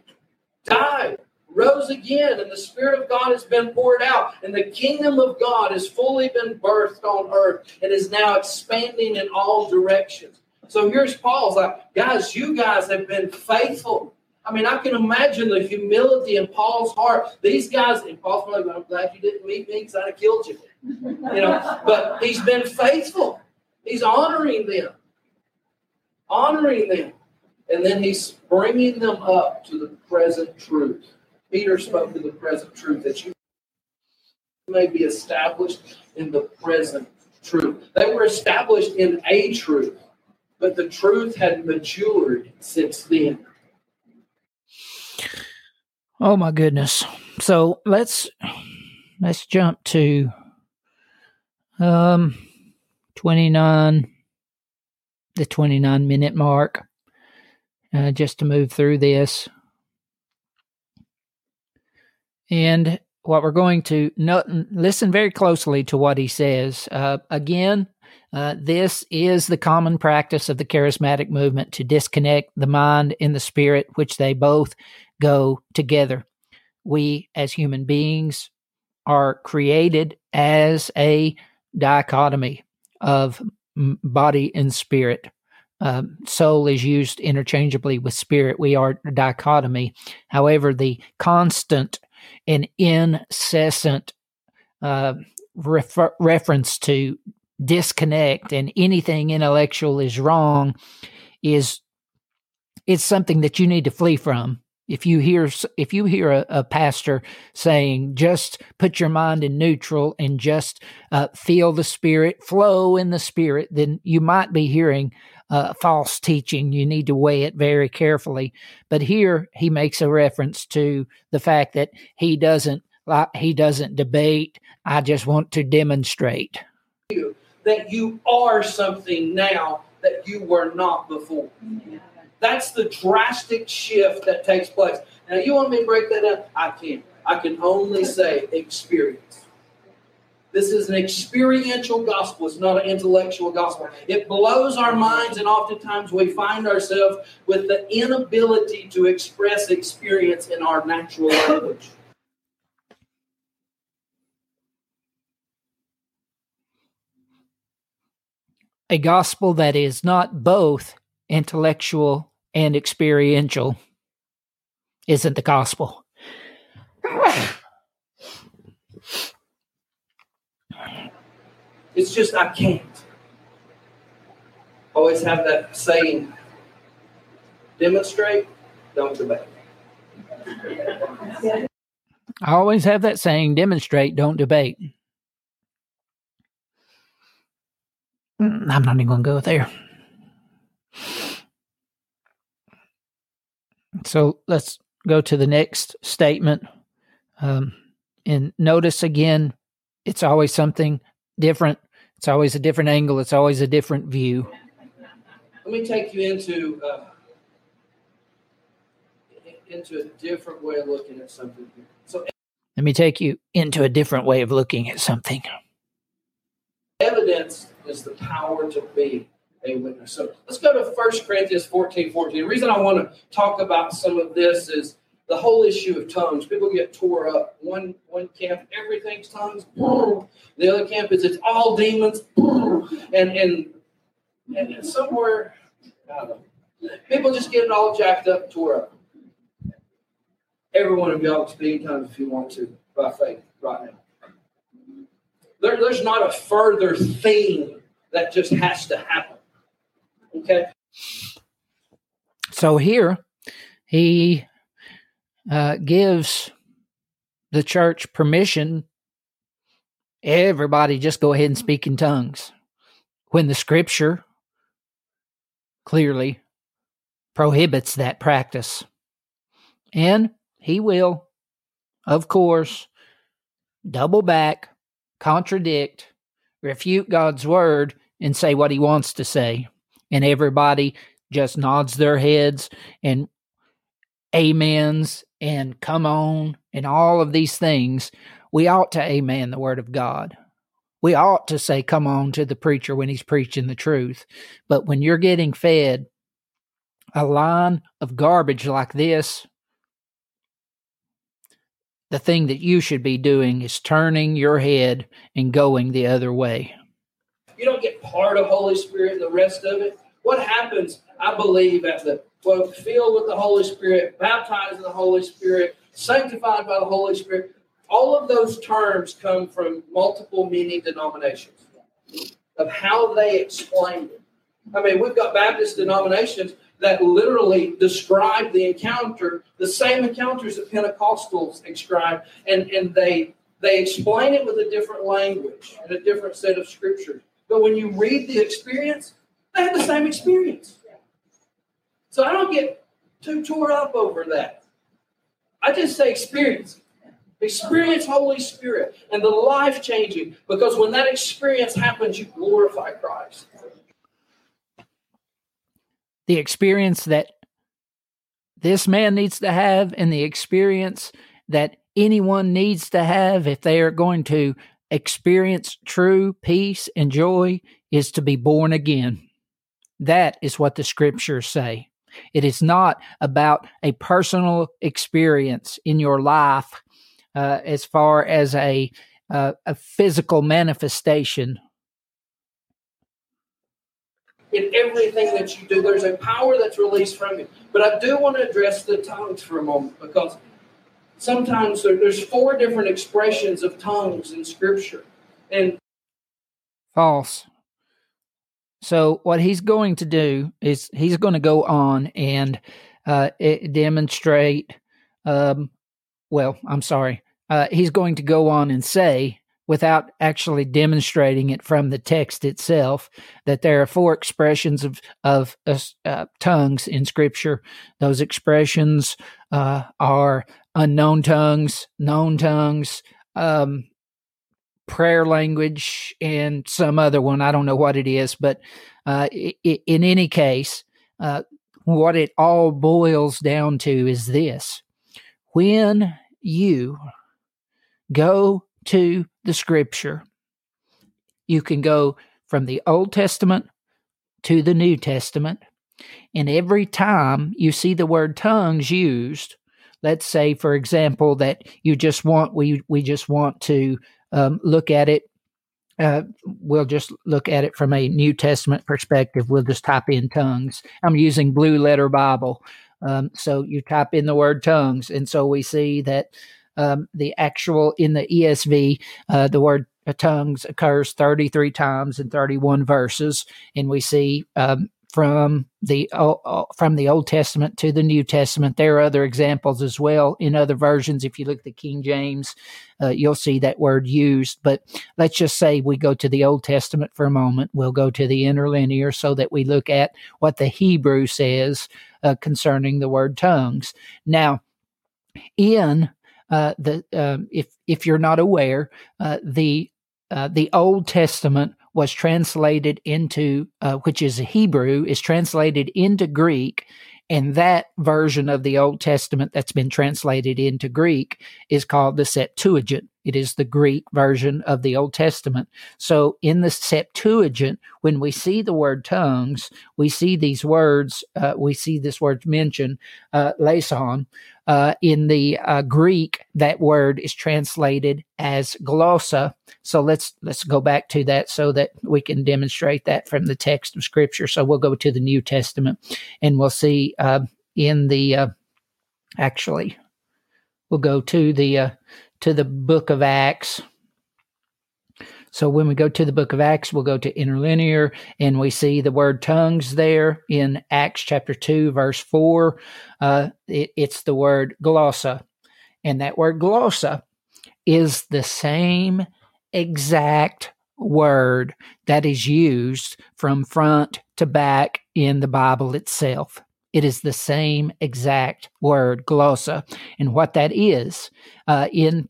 died, rose again, and the Spirit of God has been poured out, and the kingdom of God has fully been birthed on earth and is now expanding in all directions. So here's Paul's like, guys, you guys have been faithful. I mean, I can imagine the humility in Paul's heart. These guys, and Paul's probably like, I'm glad you didn't meet me because I'd have killed you. But he's been faithful. He's honoring them. And then he's bringing them up to the present truth. Peter spoke to the present truth, that you may be established in the present truth. They were established in a truth, but the truth had matured since then. Oh, my goodness. So let's jump to 29 minute mark, just to move through this. And what we're going to listen very closely to what he says. This is the common practice of the charismatic movement to disconnect the mind and the spirit, which they both go together. We as human beings are created as a dichotomy of body and spirit. Soul is used interchangeably with spirit. We are a dichotomy. However, the constant and incessant reference to disconnect and anything intellectual is wrong is something that you need to flee from. If you hear a pastor saying, just put your mind in neutral and just feel the Spirit, flow in the Spirit, then you might be hearing false teaching. You need to weigh it very carefully. But here he makes a reference to the fact that he doesn't debate. I just want to demonstrate that you are something now that you were not before. Yeah. That's the drastic shift that takes place. Now, you want me to break that down? I can. I can only say experience. This is an experiential gospel. It's not an intellectual gospel. It blows our minds, and oftentimes we find ourselves with the inability to express experience in our natural language. A gospel that is not both intellectual and experiential isn't the gospel. It's just, I can't. Always have that saying, demonstrate, don't debate. I always have that saying, demonstrate, don't debate. I'm not even going to go there. So let's go to the next statement. And notice again, it's always something different. It's always a different angle. It's always a different view. Let me take you into a different way of looking at something. Let me take you into a different way of looking at something. Evidence is the power to be a witness. So let's go to 1 Corinthians 14:14. The reason I want to talk about some of this is the whole issue of tongues. People get tore up. One camp, everything's tongues. The other camp is it's all demons. And somewhere, I don't know, people just getting all jacked up, tore up. Every one of y'all can speak in tongues if you want to, by faith, right now. There's not a further thing that just has to happen. Okay? So here, he gives the church permission. Everybody just go ahead and speak in tongues. When the scripture clearly prohibits that practice. And he will, of course, double back, contradict, refute God's word, and say what he wants to say. And everybody just nods their heads and amens and come on and all of these things. We ought to amen the word of God. We ought to say come on to the preacher when he's preaching the truth. But when you're getting fed a line of garbage like this, the thing that you should be doing is turning your head and going the other way. You don't get part of Holy Spirit and the rest of it. What happens, I believe, filled with the Holy Spirit, baptized in the Holy Spirit, sanctified by the Holy Spirit, all of those terms come from multiple meaning denominations of how they explain it. I mean, we've got Baptist denominations that literally describe the encounter, the same encounters that Pentecostals describe, and they explain it with a different language and a different set of scriptures. But when you read the experience, they have the same experience. So I don't get too tore up over that. I just say experience. Experience Holy Spirit and the life-changing, because when that experience happens, you glorify Christ. The experience that this man needs to have and the experience that anyone needs to have if they are going to experience true peace and joy is to be born again. That is what the scriptures say. It is not about a personal experience in your life as far as a physical manifestation. In everything that you do, there's a power that's released from you. But I do want to address the tongues for a moment, because sometimes there's four different expressions of tongues in Scripture. And false. So what he's going to do is he's going to go on and demonstrate, he's going to go on and say, without actually demonstrating it from the text itself, that there are four expressions of tongues in Scripture. Those expressions are unknown tongues, known tongues, prayer language, and some other one. I don't know what it is, but in any case, what it all boils down to is this. When you go to the Scripture You can go from the Old Testament to the New Testament, and every time you see the word tongues used, let's say, for example, that you just want, we just want to look at it. We'll just look at it from a New Testament perspective. We'll just type in tongues. I'm using Blue Letter Bible. So you type in the word tongues. And so we see that the actual, in the ESV, the word tongues occurs 33 times in 31 verses. And we see from the Old Testament to the New Testament. There are other examples as well in other versions. If you look at the King James, you'll see that word used. But let's just say we go to the Old Testament for a moment. We'll go to the interlinear so that we look at what the Hebrew says concerning the word tongues. Now, in if you're not aware, the Old Testament was translated into, which is Hebrew, is translated into Greek, and that version of the Old Testament that's been translated into Greek is called the Septuagint. It is the Greek version of the Old Testament. So in the Septuagint, when we see the word tongues, we see these words, we see this word mentioned, laison. In the Greek, that word is translated as glossa. So let's go back to that so that we can demonstrate that from the text of Scripture. So we'll go to the New Testament, and we'll see in the actually, we'll go to the book of Acts. So when we go to the book of Acts, we'll go to interlinear, and we see the word tongues there in Acts chapter 2, verse 4. It's the word glossa. And that word glossa is the same exact word that is used from front to back in the Bible itself. It is the same exact word, glossa. And what that is, in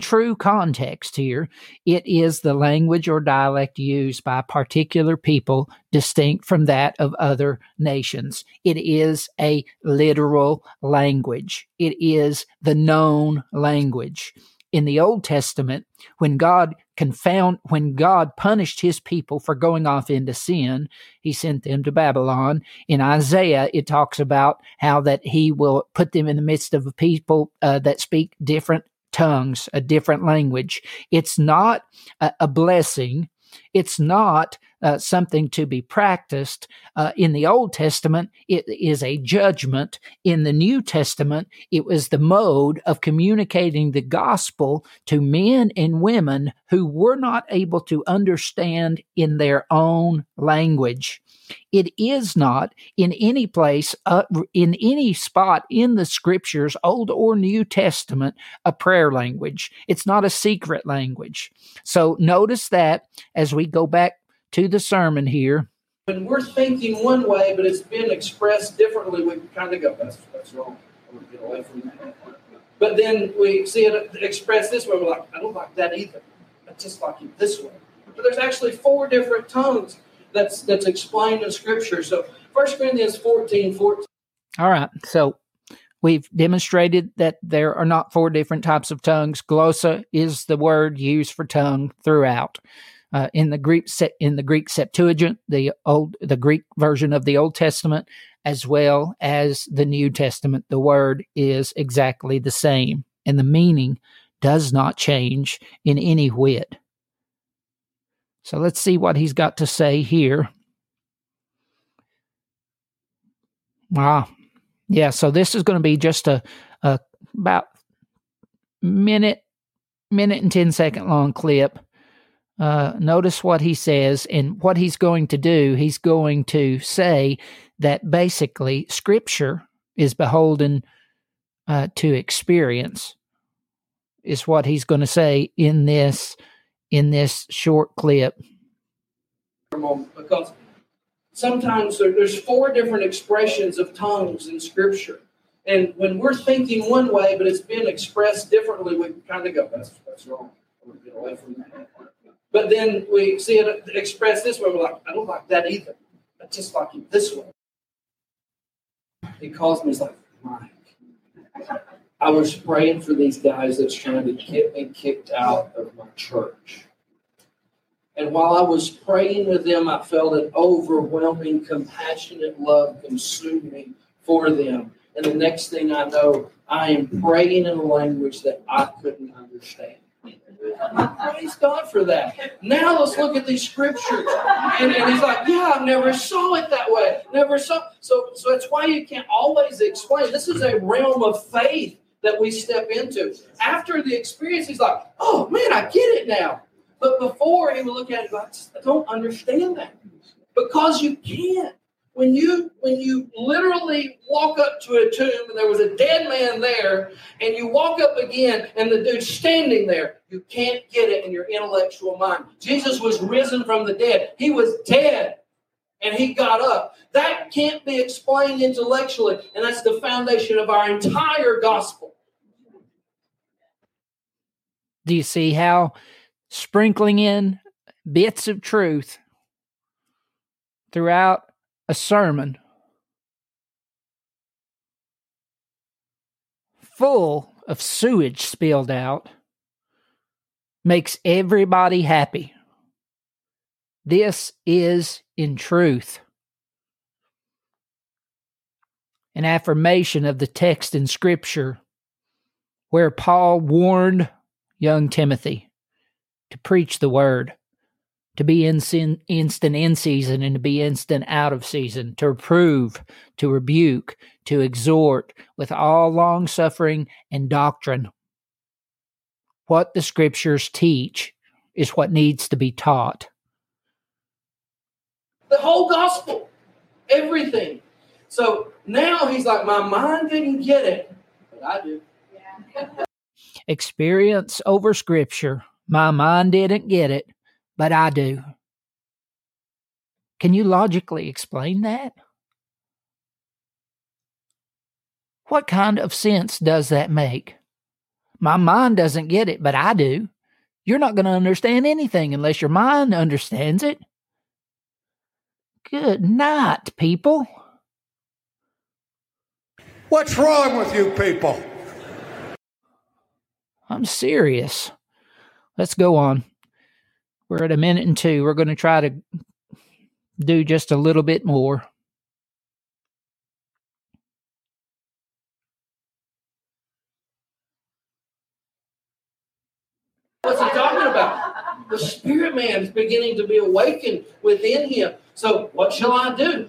true context here, it is the language or dialect used by a particular people distinct from that of other nations. It is a literal language. It is the known language. In the Old Testament, when God punished his people for going off into sin, he sent them to Babylon. In Isaiah, it talks about how that he will put them in the midst of a people that speak different tongues, a different language. It's not a blessing. It's not something to be practiced. In the Old Testament, it is a judgment. In the New Testament, it was the mode of communicating the gospel to men and women who were not able to understand in their own language. It is not in any place, in any spot in the Scriptures, Old or New Testament, a prayer language. It's not a secret language. So notice that as we go back to the sermon here. When we're thinking one way, but it's been expressed differently, we kind of go, that's wrong. I'm going to get away from that. But then we see it expressed this way. We're like, I don't like that either. I just like it this way. But there's actually 4 different tongues that's explained in Scripture. So 1 Corinthians 14:14. All right. So we've demonstrated that there are not 4 different types of tongues. Glossa is the word used for tongue throughout. In the Greek Septuagint, the Greek version of the Old Testament, as well as the New Testament, the word is exactly the same, and the meaning does not change in any whit. So let's see what he's got to say here. So this is going to be just a about minute and 10-second long clip. Notice what he says, and what he's going to do, he's going to say that basically Scripture is beholden to experience, is what he's going to say in this short clip. Because sometimes there's 4 different expressions of tongues in Scripture. And when we're thinking one way, but it's been expressed differently, we kind of go, that's wrong. I'm going to get away from that. But then we see it expressed this way. We're like, I don't like that either. I just like it this way. He calls me. He's like, Mike, I was praying for these guys that's trying to get me kicked out of my church. And while I was praying with them, I felt an overwhelming, compassionate love consume me for them. And the next thing I know, I am praying in a language that I couldn't understand. Praise God for that. Now let's look at these scriptures. And he's like, yeah, I never saw it that way. Never saw. So that's why you can't always explain. This is a realm of faith that we step into. After the experience, he's like, oh, man, I get it now. But before, he would look at it and go, I don't understand that. Because you can't. When you literally walk up to a tomb and there was a dead man there, and you walk up again and the dude's standing there, you can't get it in your intellectual mind. Jesus was risen from the dead. He was dead and he got up. That can't be explained intellectually, and that's the foundation of our entire gospel. Do you see how sprinkling in bits of truth throughout a sermon full of sewage spilled out makes everybody happy? This is, in truth, an affirmation of the text in Scripture where Paul warned young Timothy to preach the word, to be instant in season and to be instant out of season, to reprove, to rebuke, to exhort with all long suffering and doctrine. What the Scriptures teach is what needs to be taught. The whole gospel, everything. So now he's like, my mind didn't get it, but I do. Yeah. Experience over Scripture. My mind didn't get it, but I do. Can you logically explain that? What kind of sense does that make? My mind doesn't get it, but I do. You're not going to understand anything unless your mind understands it. Good night, people. What's wrong with you people? I'm serious. Let's go on. We're at 1:02. We're going to try to do just a little bit more. What's he talking about? The spirit man is beginning to be awakened within him. So what shall I do?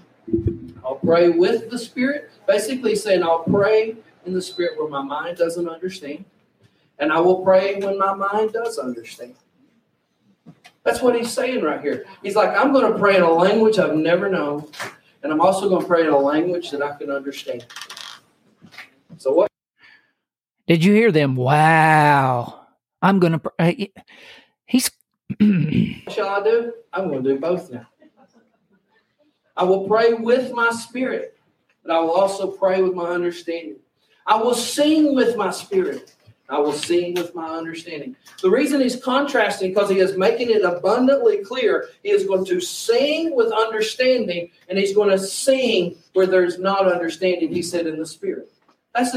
I'll pray with the spirit. Basically saying I'll pray in the spirit where my mind doesn't understand. And I will pray when my mind does understand. That's what he's saying right here. He's like, I'm going to pray in a language I've never known, and I'm also going to pray in a language that I can understand. So what? Did you hear them? Wow. I'm going to pray. He's. What shall I do? I'm going to do both now. I will pray with my spirit, but I will also pray with my understanding. I will sing with my spirit. I will sing with my understanding. The reason he's contrasting, because he is making it abundantly clear, he is going to sing with understanding, and he's going to sing where there's not understanding, he said, in the spirit. That's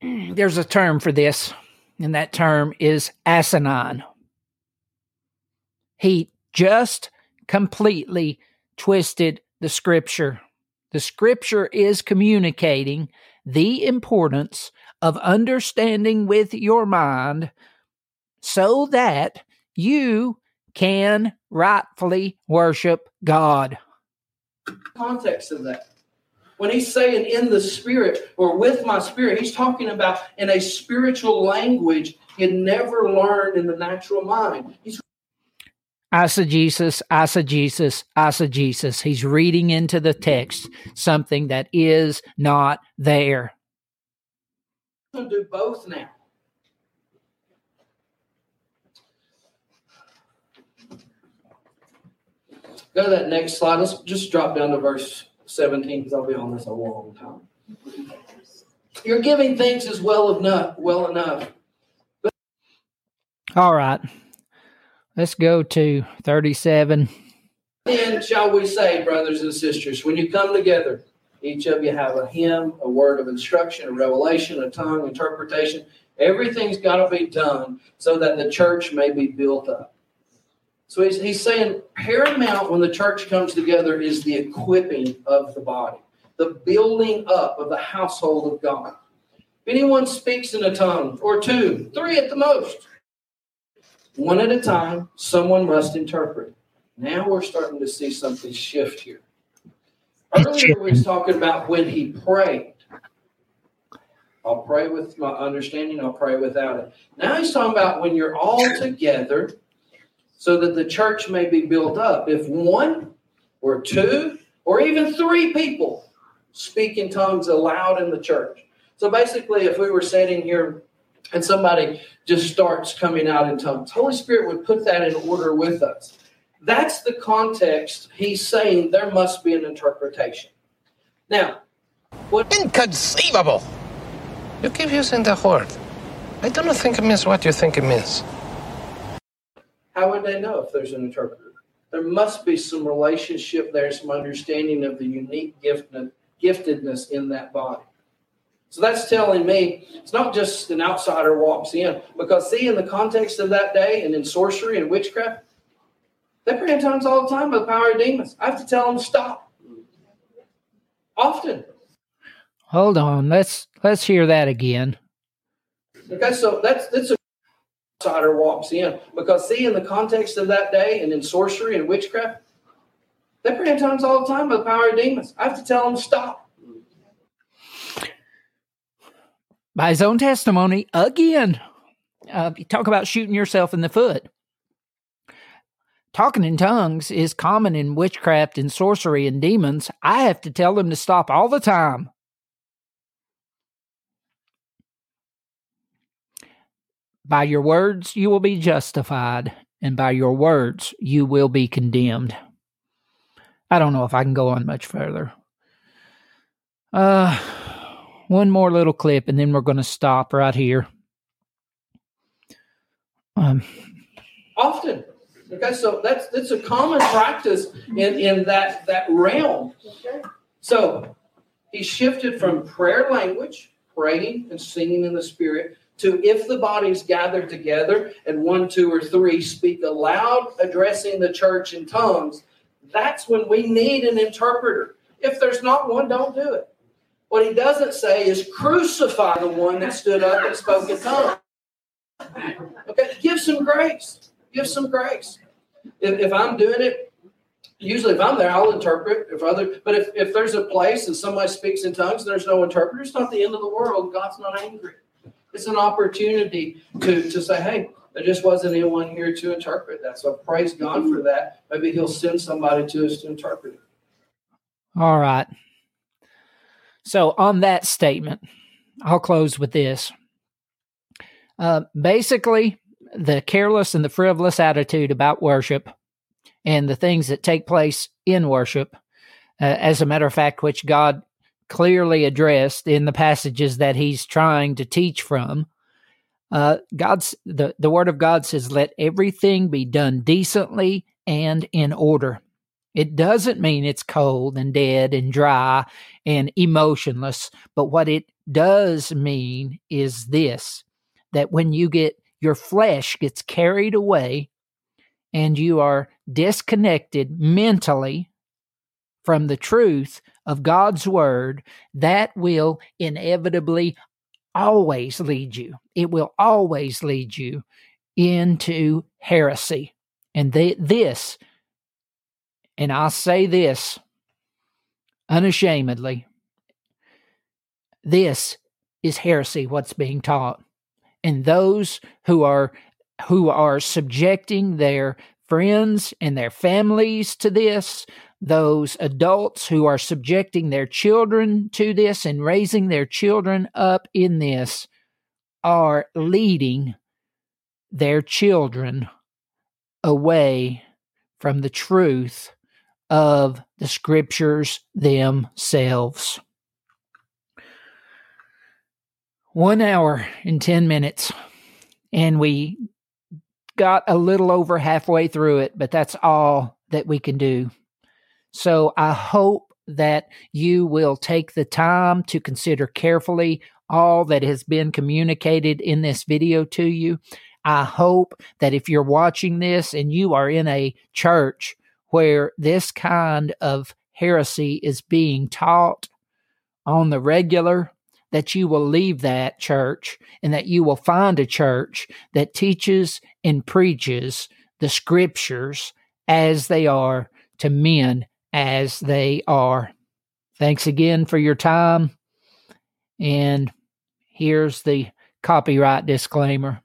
the... There's a term for this, and that term is asinine. He just completely twisted the Scripture. The Scripture is communicating the importance of understanding with your mind so that you can rightfully worship God. Context of that. When he's saying in the spirit or with my spirit, he's talking about in a spiritual language you never learned in the natural mind. He's Eisegesis, eisegesis, eisegesis. He's reading into the text something that is not there. I'm going to do both now. Go to that next slide. Let's just drop down to verse 17 because I'll be on this a long time. You're giving thanks as well enough. All right. Let's go to 37. Then shall we say, brothers and sisters, when you come together, each of you have a hymn, a word of instruction, a revelation, a tongue, interpretation. Everything's got to be done so that the church may be built up. So he's saying paramount when the church comes together is the equipping of the body, the building up of the household of God. If anyone speaks in a tongue or two, three at the most, one at a time, someone must interpret. Now we're starting to see something shift here. Earlier we was talking about when he prayed. I'll pray with my understanding, I'll pray without it. Now he's talking about when you're all together so that the church may be built up. If one or two or even three people speak in tongues aloud in the church. So basically, if we were sitting here and somebody just starts coming out in tongues, Holy Spirit would put that in order with us. That's the context he's saying there must be an interpretation. Now, what inconceivable! You keep using that word. I don't think it means what you think it means. How would they know if there's an interpreter? There must be some relationship there, some understanding of the unique giftedness in that body. So that's telling me it's not just an outsider walks in. Because see, in the context of that day and in sorcery and witchcraft, they pray in tongues all the time by the power of demons. I have to tell them to stop. Often. Hold on. Let's hear that again. Okay, so that's an outsider walks in. Because see, in the context of that day and in sorcery and witchcraft, they pray in tongues all the time by the power of demons. I have to tell them to stop. By his own testimony, again, you talk about shooting yourself in the foot. Talking in tongues is common in witchcraft and sorcery and demons. I have to tell them to stop all the time. By your words, you will be justified, and by your words, you will be condemned. I don't know if I can go on much further. One more little clip, and then we're going to stop right here. Often. Okay, so that's a common practice in that realm. So he shifted from prayer language, praying and singing in the Spirit, to if the bodies gather together and one, two, or three speak aloud, addressing the church in tongues, that's when we need an interpreter. If there's not one, don't do it. What he doesn't say is crucify the one that stood up and spoke in tongues. Okay, give some grace. Give some grace. If I'm doing it, usually if I'm there, I'll interpret. But if there's a place and somebody speaks in tongues and there's no interpreter, it's not the end of the world. God's not angry. It's an opportunity to say, hey, there just wasn't anyone here to interpret that. So praise God for that. Maybe he'll send somebody to us to interpret it. All right. So on that statement, I'll close with this. Basically, the careless and the frivolous attitude about worship and the things that take place in worship, as a matter of fact, which God clearly addressed in the passages that he's trying to teach from. The Word of God says, let everything be done decently and in order. It doesn't mean it's cold and dead and dry and emotionless, but what it does mean is this, that when you get your flesh gets carried away and you are disconnected mentally from the truth of God's Word, that will inevitably always lead you. It will always lead you into heresy. And and I say this unashamedly, this is heresy, what's being taught. And those who are subjecting their friends and their families to this, those adults who are subjecting their children to this and raising their children up in this, are leading their children away from the truth of the Scriptures themselves. 1 hour and 10 minutes, and we got a little over halfway through it, but that's all that we can do. So I hope that you will take the time to consider carefully all that has been communicated in this video to you. I hope that if you're watching this and you are in a church where this kind of heresy is being taught on the regular, that you will leave that church and that you will find a church that teaches and preaches the scriptures as they are to men as they are. Thanks again for your time. And here's the copyright disclaimer.